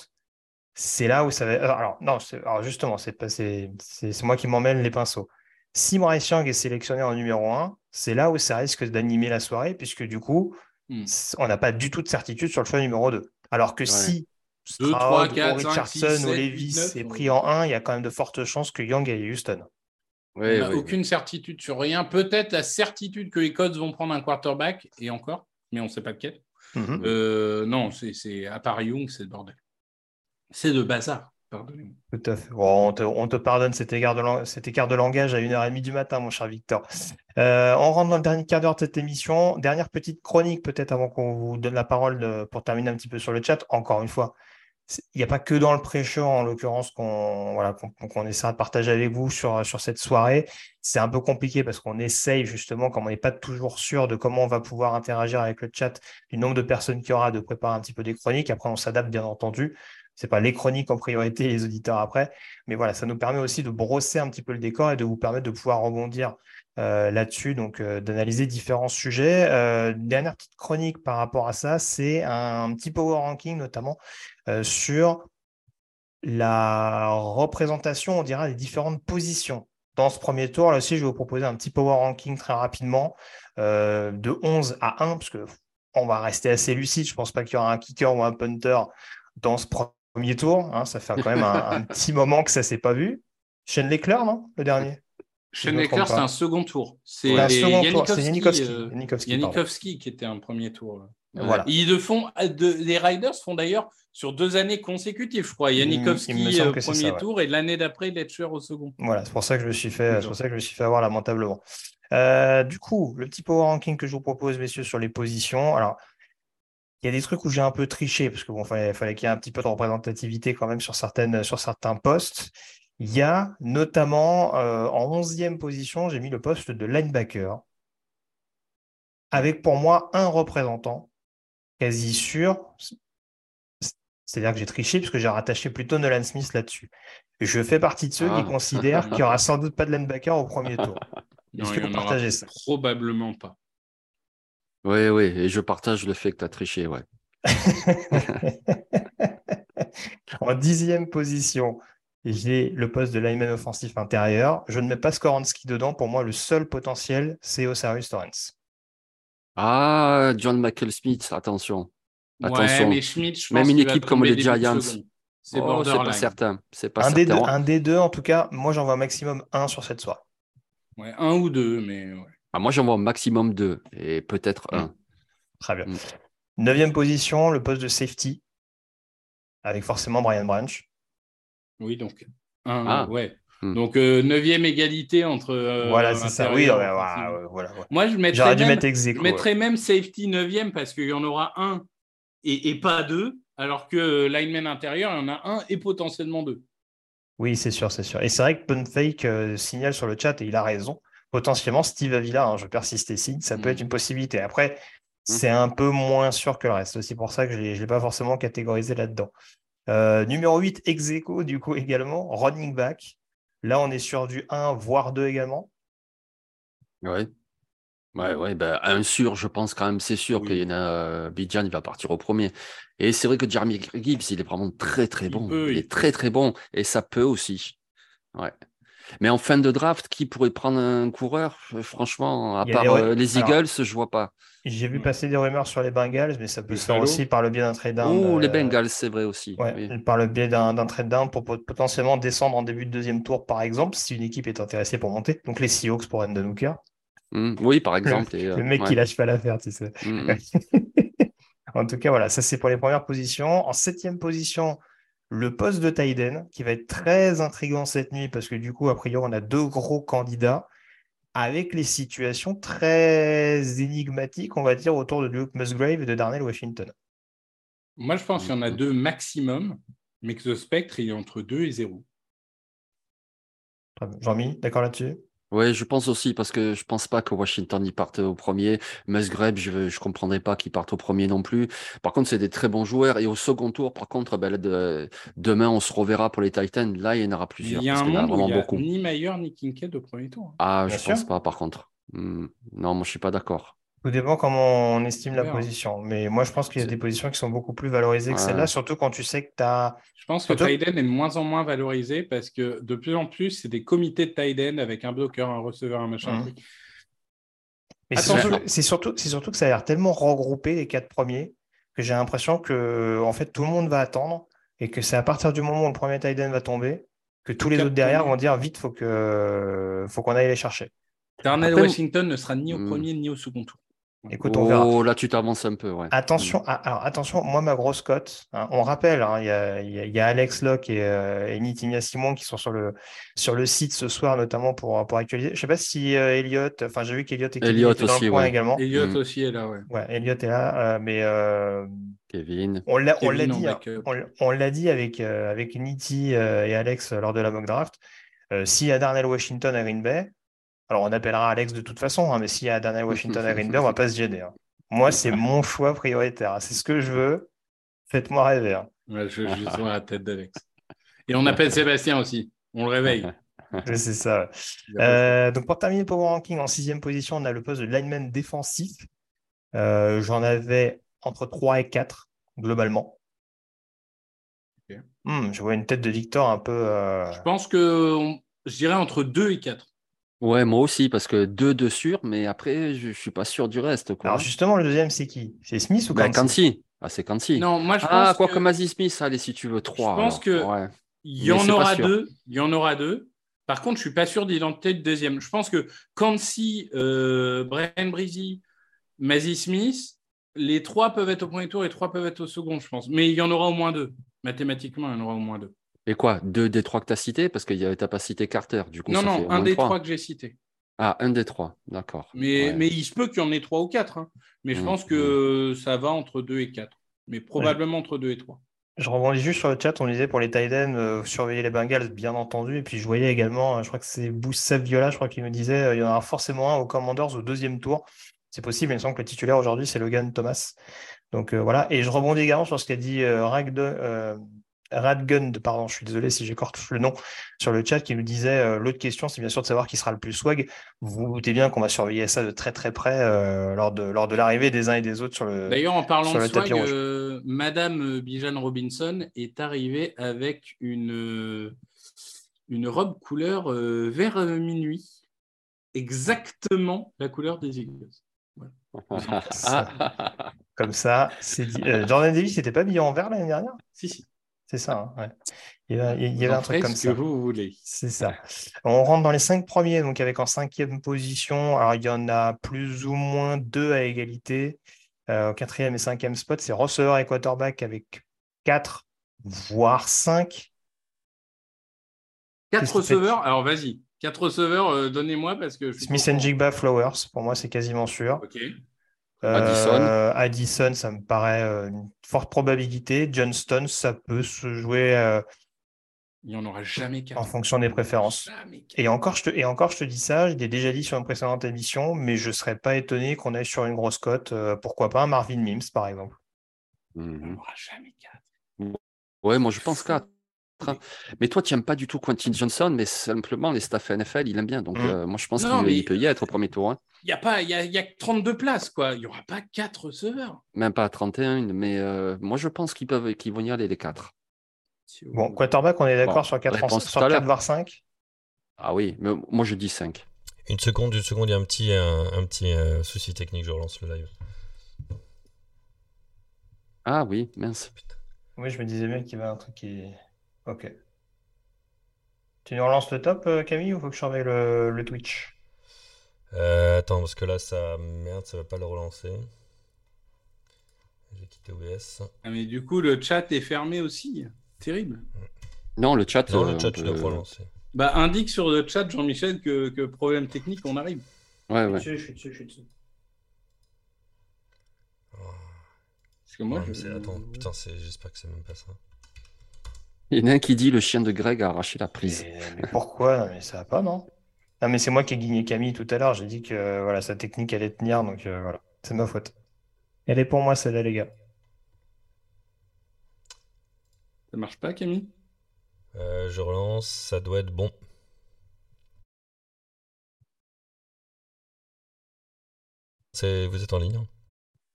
c'est là où ça va... c'est moi qui m'emmène les pinceaux. Si Bryce Young est sélectionné en numéro 1, c'est là où ça risque d'animer la soirée, puisque du coup, on n'a pas du tout de certitude sur le choix numéro 2. Alors que si Stroud, Richardson 7, ou Levis 9, est pris en 1, il y a quand même de fortes chances que Young aille à Houston. Ouais, on n'a aucune certitude sur rien. Peut-être la certitude que les Colts vont prendre un quarterback, et encore, mais on ne sait pas lequel. Mm-hmm. Non, c'est à part Young, c'est le bordel. C'est le bazar. Pardonnez-moi. Tout à fait. Oh, on te pardonne cet écart de langage à 1h30 du matin, mon cher Victor. On rentre dans le dernier quart d'heure de cette émission. Dernière petite chronique, peut-être, avant qu'on vous donne la parole pour terminer un petit peu sur le chat. Encore une fois, il n'y a pas que dans le pré-show, en l'occurrence, qu'on essaie de partager avec vous sur cette soirée. C'est un peu compliqué parce qu'on essaye, justement, comme on n'est pas toujours sûr de comment on va pouvoir interagir avec le chat, du nombre de personnes qu'il y aura, de préparer un petit peu des chroniques. Après, on s'adapte, bien entendu. Ce n'est pas les chroniques en priorité, les auditeurs après. Mais voilà, ça nous permet aussi de brosser un petit peu le décor et de vous permettre de pouvoir rebondir là-dessus, donc d'analyser différents sujets. Dernière petite chronique par rapport à ça, c'est un petit power ranking, notamment sur la représentation, on dira, des différentes positions. Dans ce premier tour, là aussi, je vais vous proposer un petit power ranking très rapidement, de 11 à 1, parce qu'on va rester assez lucide. Je ne pense pas qu'il y aura un kicker ou un punter dans ce premier tour, hein, ça fait quand même un petit moment que ça ne s'est pas vu. Shane Leclerc, non, le dernier? Shane Leclerc, c'est un second tour. C'est Janikowski qui était un premier tour. Voilà. Ils le font, les Riders font d'ailleurs sur 2 années consécutives, je crois. Janikowski au premier tour et l'année d'après, Letcher au second. Voilà, c'est pour ça que je me suis fait avoir lamentablement. Du coup, le petit power ranking que je vous propose, messieurs, sur les positions. Alors, il y a des trucs où j'ai un peu triché, parce que bon, fallait qu'il y ait un petit peu de représentativité quand même sur certains postes. Il y a notamment en 11e position, j'ai mis le poste de linebacker, avec pour moi un représentant quasi sûr. C'est-à-dire que j'ai triché, parce que j'ai rattaché plutôt Nolan Smith là-dessus. Je fais partie de ceux qui considèrent qu'il n'y aura sans doute pas de linebacker au premier tour. Est-ce que vous partagez ça? Probablement pas. Oui, et je partage le fait que tu as triché, ouais. En 10e position, j'ai le poste de lineman offensif intérieur. Je ne mets pas Skoronski dedans. Pour moi, le seul potentiel, c'est Osarius Torrens. Ah, John Michael-Smith, attention. Ouais, mais Schmidt, je pense. Même une équipe comme les Giants, c'est borderline. C'est pas certain. Un des deux, en tout cas, moi, j'en vois un maximum un sur cette soirée. Ouais, un ou deux, mais... Ouais. Ah, moi, j'en vois au maximum 2 et peut-être 1. Très bien. 9e position, le poste de safety, avec forcément Brian Branch. Oui, donc 1, ouais. Donc, 9e égalité entre... voilà, c'est ça. Oui, voilà. Moi, je mettrais même safety 9e parce qu'il y en aura 1 et pas 2, alors que lineman intérieur, il y en a 1 et potentiellement 2. Oui, c'est sûr. Et c'est vrai que Punfake signale sur le chat, et il a raison, potentiellement Steve Avila, hein, je persiste ici, ça peut être une possibilité. Après, c'est un peu moins sûr que le reste. C'est aussi pour ça que je ne l'ai pas forcément catégorisé là-dedans. Numéro 8, ex aequo, du coup, également, running back. Là, on est sur du 1, voire 2 également. Oui. Ouais, ben, un sûr, je pense quand même, c'est sûr qu'il y en a. Bijan, il va partir au premier. Et c'est vrai que Jeremy Gibbs, il est vraiment très, très bon. Il est très, très bon. Et ça peut aussi. Ouais. Mais en fin de draft, qui pourrait prendre un coureur? Franchement, à part les Eagles, alors, je ne vois pas. J'ai vu passer des rumeurs sur les Bengals, mais ça peut se faire aussi par le biais d'un trade-down. Ou les Bengals, c'est vrai aussi. Ouais, oui. Par le biais d'un trade-down pour potentiellement descendre en début de 2e tour, par exemple, si une équipe est intéressée pour monter. Donc les Seahawks pour Hendon Hooker. Oui, par exemple. Le mec qui lâche pas l'affaire, tu sais. En tout cas, voilà, ça c'est pour les premières positions. En 7e position... le poste de tight end, qui va être très intriguant cette nuit, parce que du coup, a priori, on a 2 gros candidats avec les situations très énigmatiques, on va dire, autour de Luke Musgrave et de Darnell Washington. Moi, je pense qu'il y en a 2 maximum, mais que ce spectre, il est entre 2 et 0. Jean-Mi, d'accord là-dessus? Oui, je pense aussi, parce que je ne pense pas que Washington y parte au premier. Musgrave, je ne comprendrais pas qu'il parte au premier non plus. Par contre, c'est des très bons joueurs. Et au second tour, par contre, demain, on se reverra pour les Titans. Là, il y en aura plusieurs. Il y a un monde où il n'y a ni Mayer ni Kincaid au premier tour. Ah, bien je ne pense pas, par contre. Non, moi, je ne suis pas d'accord. Tout dépend comment on estime la position. Mais moi, je pense qu'il y a des positions qui sont beaucoup plus valorisées que celle-là, surtout quand tu sais que tu as... Je pense que tight end est de moins en moins valorisé parce que de plus en plus, c'est des comités de tight end avec un bloqueur, un receveur, un machin. Mais c'est surtout que ça a l'air tellement regroupé, les 4 premiers, que j'ai l'impression que en fait, tout le monde va attendre et que c'est à partir du moment où le premier tight end va tomber que tous les autres derrière vont dire vite, faut qu'on aille les chercher. Darnell Washington ne sera ni au premier ni au second tour. Écoute, on verra. Là, tu t'avances un peu. Ouais. Attention, attention, moi, ma grosse cote, hein, on rappelle, il y a Alex Locke et Nitinia Simon qui sont sur le site ce soir, notamment pour actualiser. Je ne sais pas si Elliot, enfin, j'ai vu qu'Elliot est dans le coin également. Elliot aussi est là, ouais. Ouais, Elliot est là, mais. Kevin. On l'a dit avec Niti et Alex lors de la mock draft. S'il y a Darnell Washington à Green Bay. Alors, on appellera Alex de toute façon, hein, mais s'il y a Darnell Washington à Green Bay, on ne va pas se gêner. Hein. Moi, c'est mon choix prioritaire. C'est ce que je veux. Faites-moi rêver. Hein. Ouais, je veux juste voir la tête d'Alex. Et on appelle Sébastien aussi. On le réveille. C'est ça. Donc, pour terminer le Power Ranking, en 6e position, on a le poste de lineman défensif. J'en avais entre 3 et 4, globalement. Okay. Je vois une tête de Victor un peu… Je pense que je dirais entre 2 et 4. Ouais, moi aussi, parce que 2 de sûr, mais après, je ne suis pas sûr du reste. Quoi. Alors justement, le deuxième, c'est qui ? C'est Smith ou Kansi ? Ah, c'est Kansi. Non, moi, je pense que Mazzy Smith, allez, si tu veux, 3. Je pense qu'il y en aura 2. Par contre, je ne suis pas sûr d'identité de deuxième. Je pense que Kansi, Brian Breezy, Mazzy Smith, les 3 peuvent être au premier tour et 3 peuvent être au second, je pense. Mais il y en aura au moins 2. Mathématiquement, il y en aura au moins 2. Et quoi, 2 des 3 que tu as cités ? Parce que tu n'as pas cité Carter. Du coup, non, 1 des 3 que j'ai cité. Ah, 1 des 3, d'accord. Mais il se peut qu'il y en ait 3 ou 4. Hein. Mais je pense que ça va entre 2 et 4. Mais probablement entre 2 et 3. Je rebondis juste sur le chat. On disait pour les tight ends, surveiller les Bengals, bien entendu. Et puis, je voyais également, je crois que c'est Boussef Viola, je crois qu'il me disait, il y en aura forcément un aux Commanders au 2e tour. C'est possible. Il me semble que le titulaire aujourd'hui, c'est Logan Thomas. Donc, voilà. Et je rebondis également sur ce qu'a dit Radgund, pardon, je suis désolé si j'écorche le nom, sur le chat qui nous disait l'autre question, c'est bien sûr de savoir qui sera le plus swag. Vous doutez bien qu'on va surveiller ça de très très près lors de l'arrivée des uns et des autres sur le tapis rouge. D'ailleurs, en parlant de swag, Madame Bijan Robinson est arrivée avec une robe couleur vert minuit, exactement la couleur des Eagles. Voilà. Comme ça, c'est dit. Jordan Davis n'était pas habillé en vert l'année dernière ? Si. C'est ça, hein, ouais. Il y avait un truc comme ça. Que vous voulez. C'est ça. On rentre dans les 5 premiers, donc avec en 5e position. Alors, il y en a plus ou moins 2 à égalité. Au 4e et 5e spot, c'est receveur et quarterback avec 4, voire 5. 4 receveurs, alors vas-y. 4 receveurs, donnez-moi parce que… Smith and Jigba Flowers, pour moi, c'est quasiment sûr. OK. Addison, ça me paraît une forte probabilité. Johnston, ça peut se jouer. Il n'y en aura jamais qu'un. En fonction des préférences. Et encore, je te dis ça, je l'ai déjà dit sur une précédente émission, mais je ne serais pas étonné qu'on aille sur une grosse cote. Pourquoi pas un Marvin Mims, par exemple. Il n'y en aura jamais qu'un. Ouais, moi je pense qu'à. Mais toi, tu n'aimes pas du tout Quentin Johnson, mais simplement les staffs NFL, il aime bien. Donc, moi, je pense qu'il peut y être au premier tour. Hein. Il y a 32 places, quoi. Il n'y aura pas 4 receveurs. Même pas 31, mais moi, je pense qu'ils vont y aller les 4. Bon, quarterback, on est d'accord sur 4 voire 5 ? Ah oui, mais moi, je dis 5. Une seconde, il y a un petit souci technique, je relance le live. Ah oui, mince. Putain. Oui, je me disais bien qu'il y avait un truc qui… Ok. Tu nous relances le top, Camille, ou faut que je surveille le Twitch ? Attends, parce que là, ça… Merde, ça va pas le relancer. J'ai quitté OBS. Ah, mais du coup, le chat est fermé aussi. Terrible. Non, le chat… Non, le chat, tu dois pas relancer. Bah, indique sur le chat, Jean-Michel, que problème technique, on arrive. Ouais, ouais. Je suis dessus. Oh. Parce que moi, ouais, attends, putain, j'espère que c'est même pas ça. Il y en a un qui dit le chien de Greg a arraché la prise. Mais pourquoi ? Non, mais ça va pas, non ? Non, mais c'est moi qui ai guigné Camille tout à l'heure. J'ai dit que sa technique allait tenir, donc voilà, c'est ma faute. Elle est pour moi celle-là, les gars. Ça marche pas, Camille ? Je relance, ça doit être bon. Vous êtes en ligne ?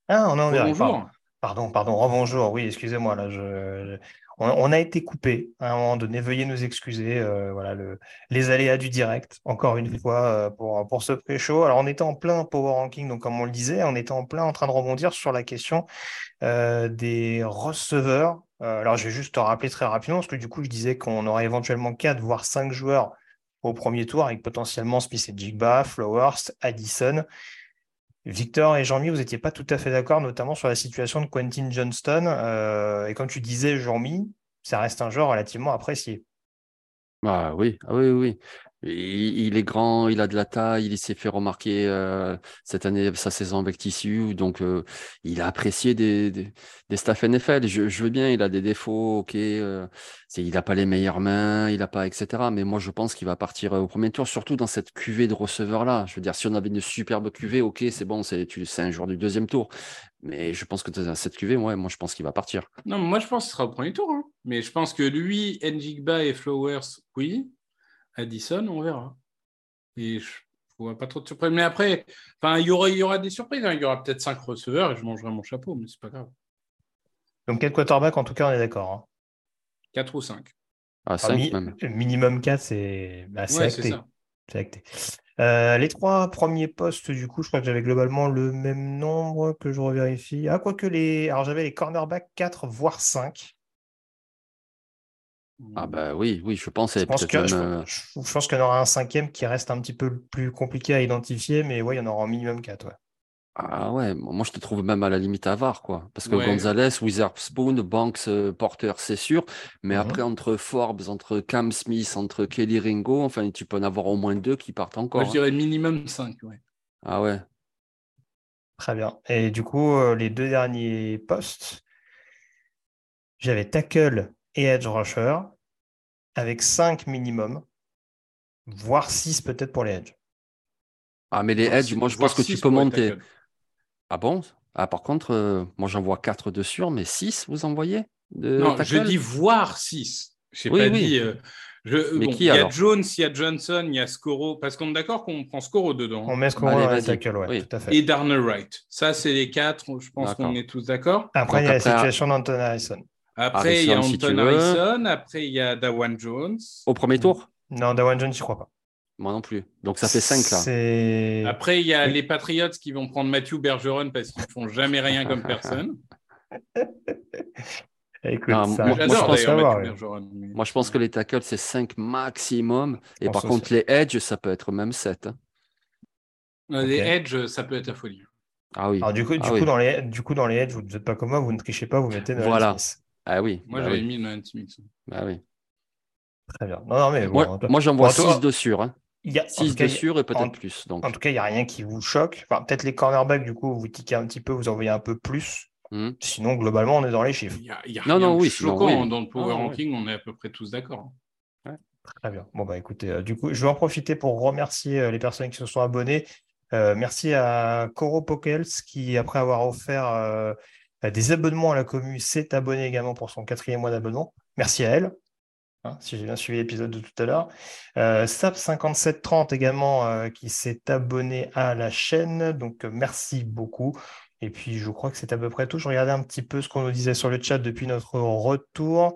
Ah, on est en direct. Bonjour. Pardon, rebonjour. Oui, excusez-moi, là, On a été coupé à un moment donné, veuillez nous excuser, voilà, les aléas du direct, encore une fois, pour ce pré-show. Alors, on était en plein power ranking, donc comme on le disait, on était en train de rebondir sur la question des receveurs Alors, je vais juste te rappeler très rapidement, parce que du coup, je disais qu'on aurait éventuellement 4, voire 5 joueurs au premier tour, avec potentiellement Smith et Jigba, Flowers, Addison. Victor et Jean-Mi, vous n'étiez pas tout à fait d'accord, notamment sur la situation de Quentin Johnston. Et comme tu disais, Jean-Mi, ça reste un joueur relativement apprécié. Ah oui, oui. Il est grand, il a de la taille, il s'est fait remarquer cette année sa saison avec TCU, donc il a apprécié des staffs NFL. Je veux bien, il a des défauts, ok, il n'a pas les meilleures mains, il n'a pas, etc. Mais moi, je pense qu'il va partir au premier tour, surtout dans cette cuvée de receveurs-là. Je veux dire, si on avait une superbe cuvée, ok, c'est bon, c'est un joueur du deuxième tour. Mais je pense que dans cette cuvée, ouais, moi, je pense qu'il va partir. Non, moi, je pense qu'il sera au premier tour. Hein. Mais je pense que lui, Njigba et Flowers, oui. Addison, on verra. Et je ne vois pas trop de surprises. Mais après, il y aura des surprises. Hein. Il y aura peut-être 5 receveurs et je mangerai mon chapeau, mais c'est pas grave. Donc 4 quarterbacks, en tout cas, on est d'accord. Hein. 4 ou 5. Ah, 5 même. Minimum 4, c'est acté. C'est acté. Les 3 premiers postes, du coup, je crois que j'avais globalement le même nombre que je revérifie. Ah, quoique alors j'avais les cornerbacks 4, voire 5. Ah bah oui, je pense. Je pense qu'il y en aura un 5e qui reste un petit peu plus compliqué à identifier, mais ouais, il y en aura au minimum 4. Ouais. Ah ouais, moi je te trouve même à la limite avare, quoi. Parce que ouais. Gonzalez, Witherspoon, Banks, Porter, c'est sûr. Mais après, entre Forbes, entre Cam Smith, entre Kelly Ringo, enfin, tu peux en avoir au moins 2 qui partent encore. Moi, je dirais minimum 5, ouais. Ah ouais. Très bien. Et du coup, les 2 derniers postes, j'avais tackle et edge rusher, avec 5 minimum, voire 6 peut-être pour les edge. Ah, mais les edge, moi je pense que tu peux monter. Ah bon ? Ah, par contre, moi j'en vois 4 de sûr, mais 6 vous en voyez ? Non, tackle. Je dis voire 6. Je n'ai pas dit... il y a Jones, il y a Johnson, il y a Skoro, parce qu'on est d'accord qu'on prend Skoro dedans. On met Skoro à tackle, oui, tout à fait. Et Darnell Wright. Ça, c'est les 4, je pense qu'on est tous d'accord. Après, il y a la situation d'Anton Harrison. Après, il y a Anton Harrison, après, il y a Dawan Jones. Au premier tour ? Non, Dawan Jones, je ne crois pas. Moi non plus. Donc, ça fait 5, là. Après, il y a les Patriots qui vont prendre Matthew Bergeron parce qu'ils ne font jamais rien comme personne. Écoute, moi, je pense que les tackles, c'est 5 maximum. Et par contre, les edge, ça peut être même 7. Hein. Les edge, ça peut être la folie. Ah oui. Alors, du coup, dans les edge, vous ne êtes pas comme moi, vous ne trichez pas, vous mettez Nolan Smith. Ah oui. Moi, j'avais mis Nolan Smith. Ah oui. Très bien. Non, mais bon, moi, j'en vois 6 de sûr. Hein. 6 de sûr et peut-être plus. Donc. En tout cas, il n'y a rien qui vous choque. Enfin, peut-être les cornerbacks, du coup, vous tiquez un petit peu, vous en voyez un peu plus. Sinon, globalement, on est dans les chiffres. Il y a rien de choquant. Dans le power ranking, on est à peu près tous d'accord. Ouais. Très bien. Bon, bah écoutez, du coup, je vais en profiter pour remercier les personnes qui se sont abonnées. Merci à Coro Pokels qui, après avoir offert des abonnements à la commu, s'est abonnée également pour son 4e mois d'abonnement. Merci à elle, si j'ai bien suivi l'épisode de tout à l'heure. Sap5730 également qui s'est abonné à la chaîne. Donc, merci beaucoup. Et puis, je crois que c'est à peu près tout. Je regardais un petit peu ce qu'on nous disait sur le chat depuis notre retour.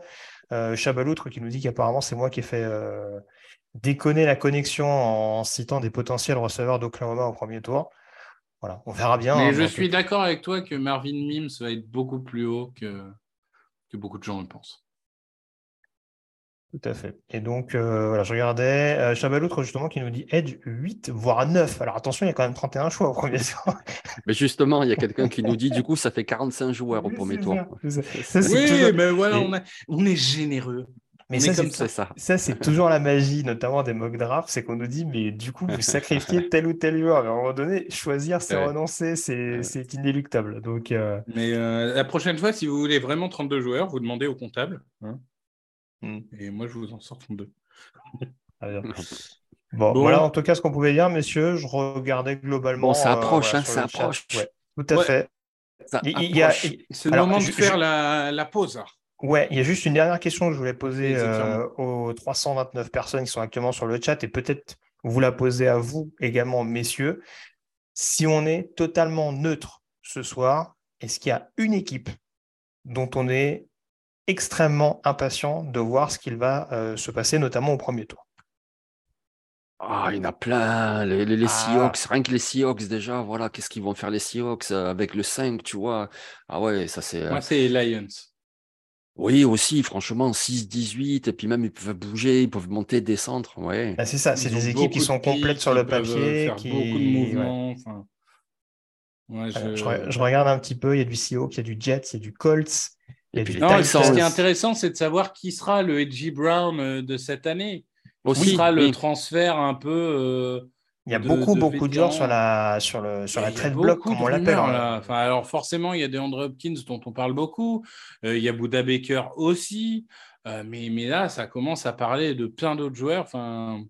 Chabaloutre qui nous dit qu'apparemment, c'est moi qui ai fait... déconner la connexion en citant des potentiels receveurs d'Oklahoma au premier tour. Voilà, on verra bien. Mais je suis d'accord avec toi que Marvin Mims va être beaucoup plus haut que beaucoup de gens le pensent. Tout à fait. Et donc, voilà, je regardais Chabaloutre, justement, qui nous dit Edge 8, voire 9. Alors, attention, il y a quand même 31 choix au premier tour. Mais justement, il y a quelqu'un qui nous dit, du coup, ça fait 45 joueurs au premier tour. On est généreux. Mais c'est toujours la magie, notamment des mock drafts, c'est qu'on nous dit, mais du coup, vous sacrifiez tel ou tel joueur. Mais à un moment donné, choisir, c'est renoncer, c'est inéluctable. Donc, mais la prochaine fois, si vous voulez vraiment 32 joueurs, vous demandez au comptable. Et moi, je vous en sors 32. Bon, voilà en tout cas ce qu'on pouvait dire, messieurs. Je regardais globalement. Bon, ça approche, ça approche. Ouais, tout à fait. C'est le moment de faire la pause. Ouais, il y a juste une dernière question que je voulais poser aux 329 personnes qui sont actuellement sur le chat et peut-être vous la posez à vous également, messieurs. Si on est totalement neutre ce soir, est-ce qu'il y a une équipe dont on est extrêmement impatient de voir ce qu'il va se passer, notamment au premier tour ? Ah, il y en a plein, les Seahawks, rien que les Seahawks déjà, voilà, qu'est-ce qu'ils vont faire les Seahawks avec le 5, tu vois ? Ah ouais, ça c'est... Moi, c'est les Lions. Oui, aussi, franchement, 6-18, et puis même, ils peuvent bouger, ils peuvent monter, descendre. Ouais. Bah, c'est ça, c'est des équipes qui sont complètes sur le papier. Qui peuvent faire beaucoup de mouvements. Ouais. Enfin... Ouais, je regarde un petit peu, il y a du Seahawks, il y a du Jets, il y a du Colts. Ce qui est intéressant, c'est de savoir qui sera le Edgy Brown de cette année. Aussi, qui sera le transfert un peu... il y a beaucoup de joueurs sur la trade block, comme on l'appelle. Enfin, alors forcément, il y a DeAndre Hopkins dont on parle beaucoup. Il y a Buda Baker aussi. Mais là, ça commence à parler de plein d'autres joueurs. Enfin,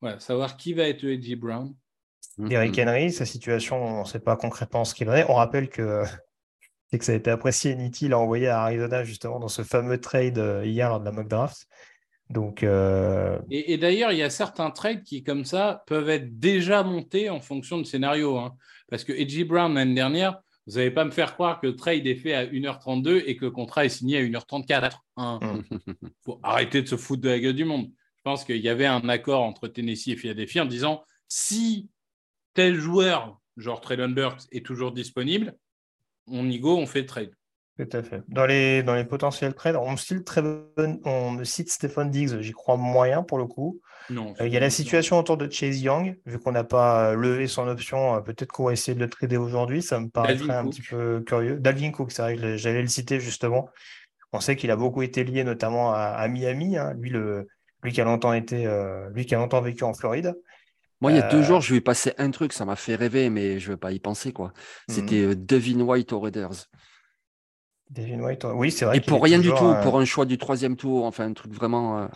voilà, savoir qui va être Edgy Brown. Derrick Henry, sa situation, on ne sait pas concrètement ce qu'il est. On rappelle que ça a été apprécié. Nitti l'a envoyé à Arizona justement dans ce fameux trade hier lors de la mock draft. Donc, et d'ailleurs, il y a certains trades qui, comme ça, peuvent être déjà montés en fonction de scénario. Hein. Parce que Edgy Brown, l'année dernière, vous n'allez pas me faire croire que le trade est fait à 1h32 et que le contrat est signé à 1h34. Hein. Faut arrêter de se foutre de la gueule du monde. Je pense qu'il y avait un accord entre Tennessee et Philadelphie en disant si tel joueur, genre Treylon Burks, est toujours disponible, on fait trade. Tout à fait. Dans les potentiels trades, on cite Stephon Diggs, j'y crois moyen pour le coup. Non, il y a la situation autour de Chase Young, vu qu'on n'a pas levé son option, peut-être qu'on va essayer de le trader aujourd'hui, ça me paraîtrait un petit peu curieux. Dalvin Cook, c'est vrai que j'allais le citer justement. On sait qu'il a beaucoup été lié notamment à Miami, hein. Lui qui a longtemps vécu en Floride. Moi, il y a 2 jours, je lui ai passé un truc, ça m'a fait rêver, mais je ne veux pas y penser, quoi. C'était Devin White aux Raiders. Oui, c'est vrai. Et pour rien du tout, pour un choix du 3e tour, enfin un truc vraiment.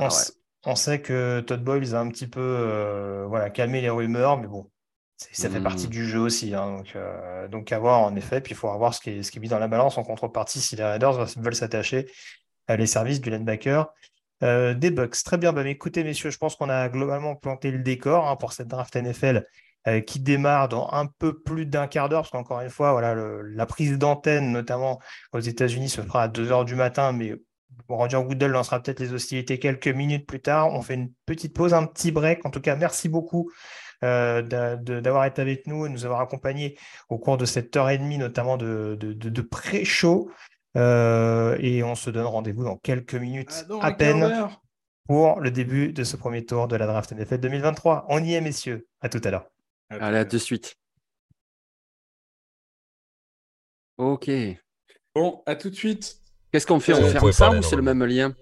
On sait que Todd Boyles a un petit peu calmé les rumeurs, mais bon, ça fait partie du jeu aussi. Hein, donc à voir en effet, puis il faut voir ce qui est mis dans la balance en contrepartie si les Raiders veulent s'attacher à les services du linebacker. Des Bucks, très bien. Bah, écoutez, messieurs, je pense qu'on a globalement planté le décor pour cette draft NFL. Qui démarre dans un peu plus d'un quart d'heure, parce qu'encore une fois, voilà, la prise d'antenne, notamment aux États-Unis, se fera à 2h du matin, mais Roger Goodell lancera peut-être les hostilités quelques minutes plus tard. On fait une petite pause, un petit break. En tout cas, merci beaucoup d'avoir été avec nous et de nous avoir accompagnés au cours de cette heure et demie, notamment de pré-show. Et on se donne rendez-vous dans quelques minutes à peine pour le début de ce premier tour de la Draft NFL 2023. On y est, messieurs. À tout à l'heure. Allez, à de suite. Ok. Bon, à tout de suite. Qu'est-ce qu'on fait? On ferme ça ou c'est le même lien?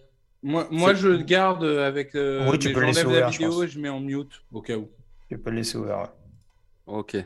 Moi je garde avec. Oui, tu peux laisser ouvert. La vidéo, je mets en mute au cas où. Tu peux le laisser ouvert. Ouais. Ok.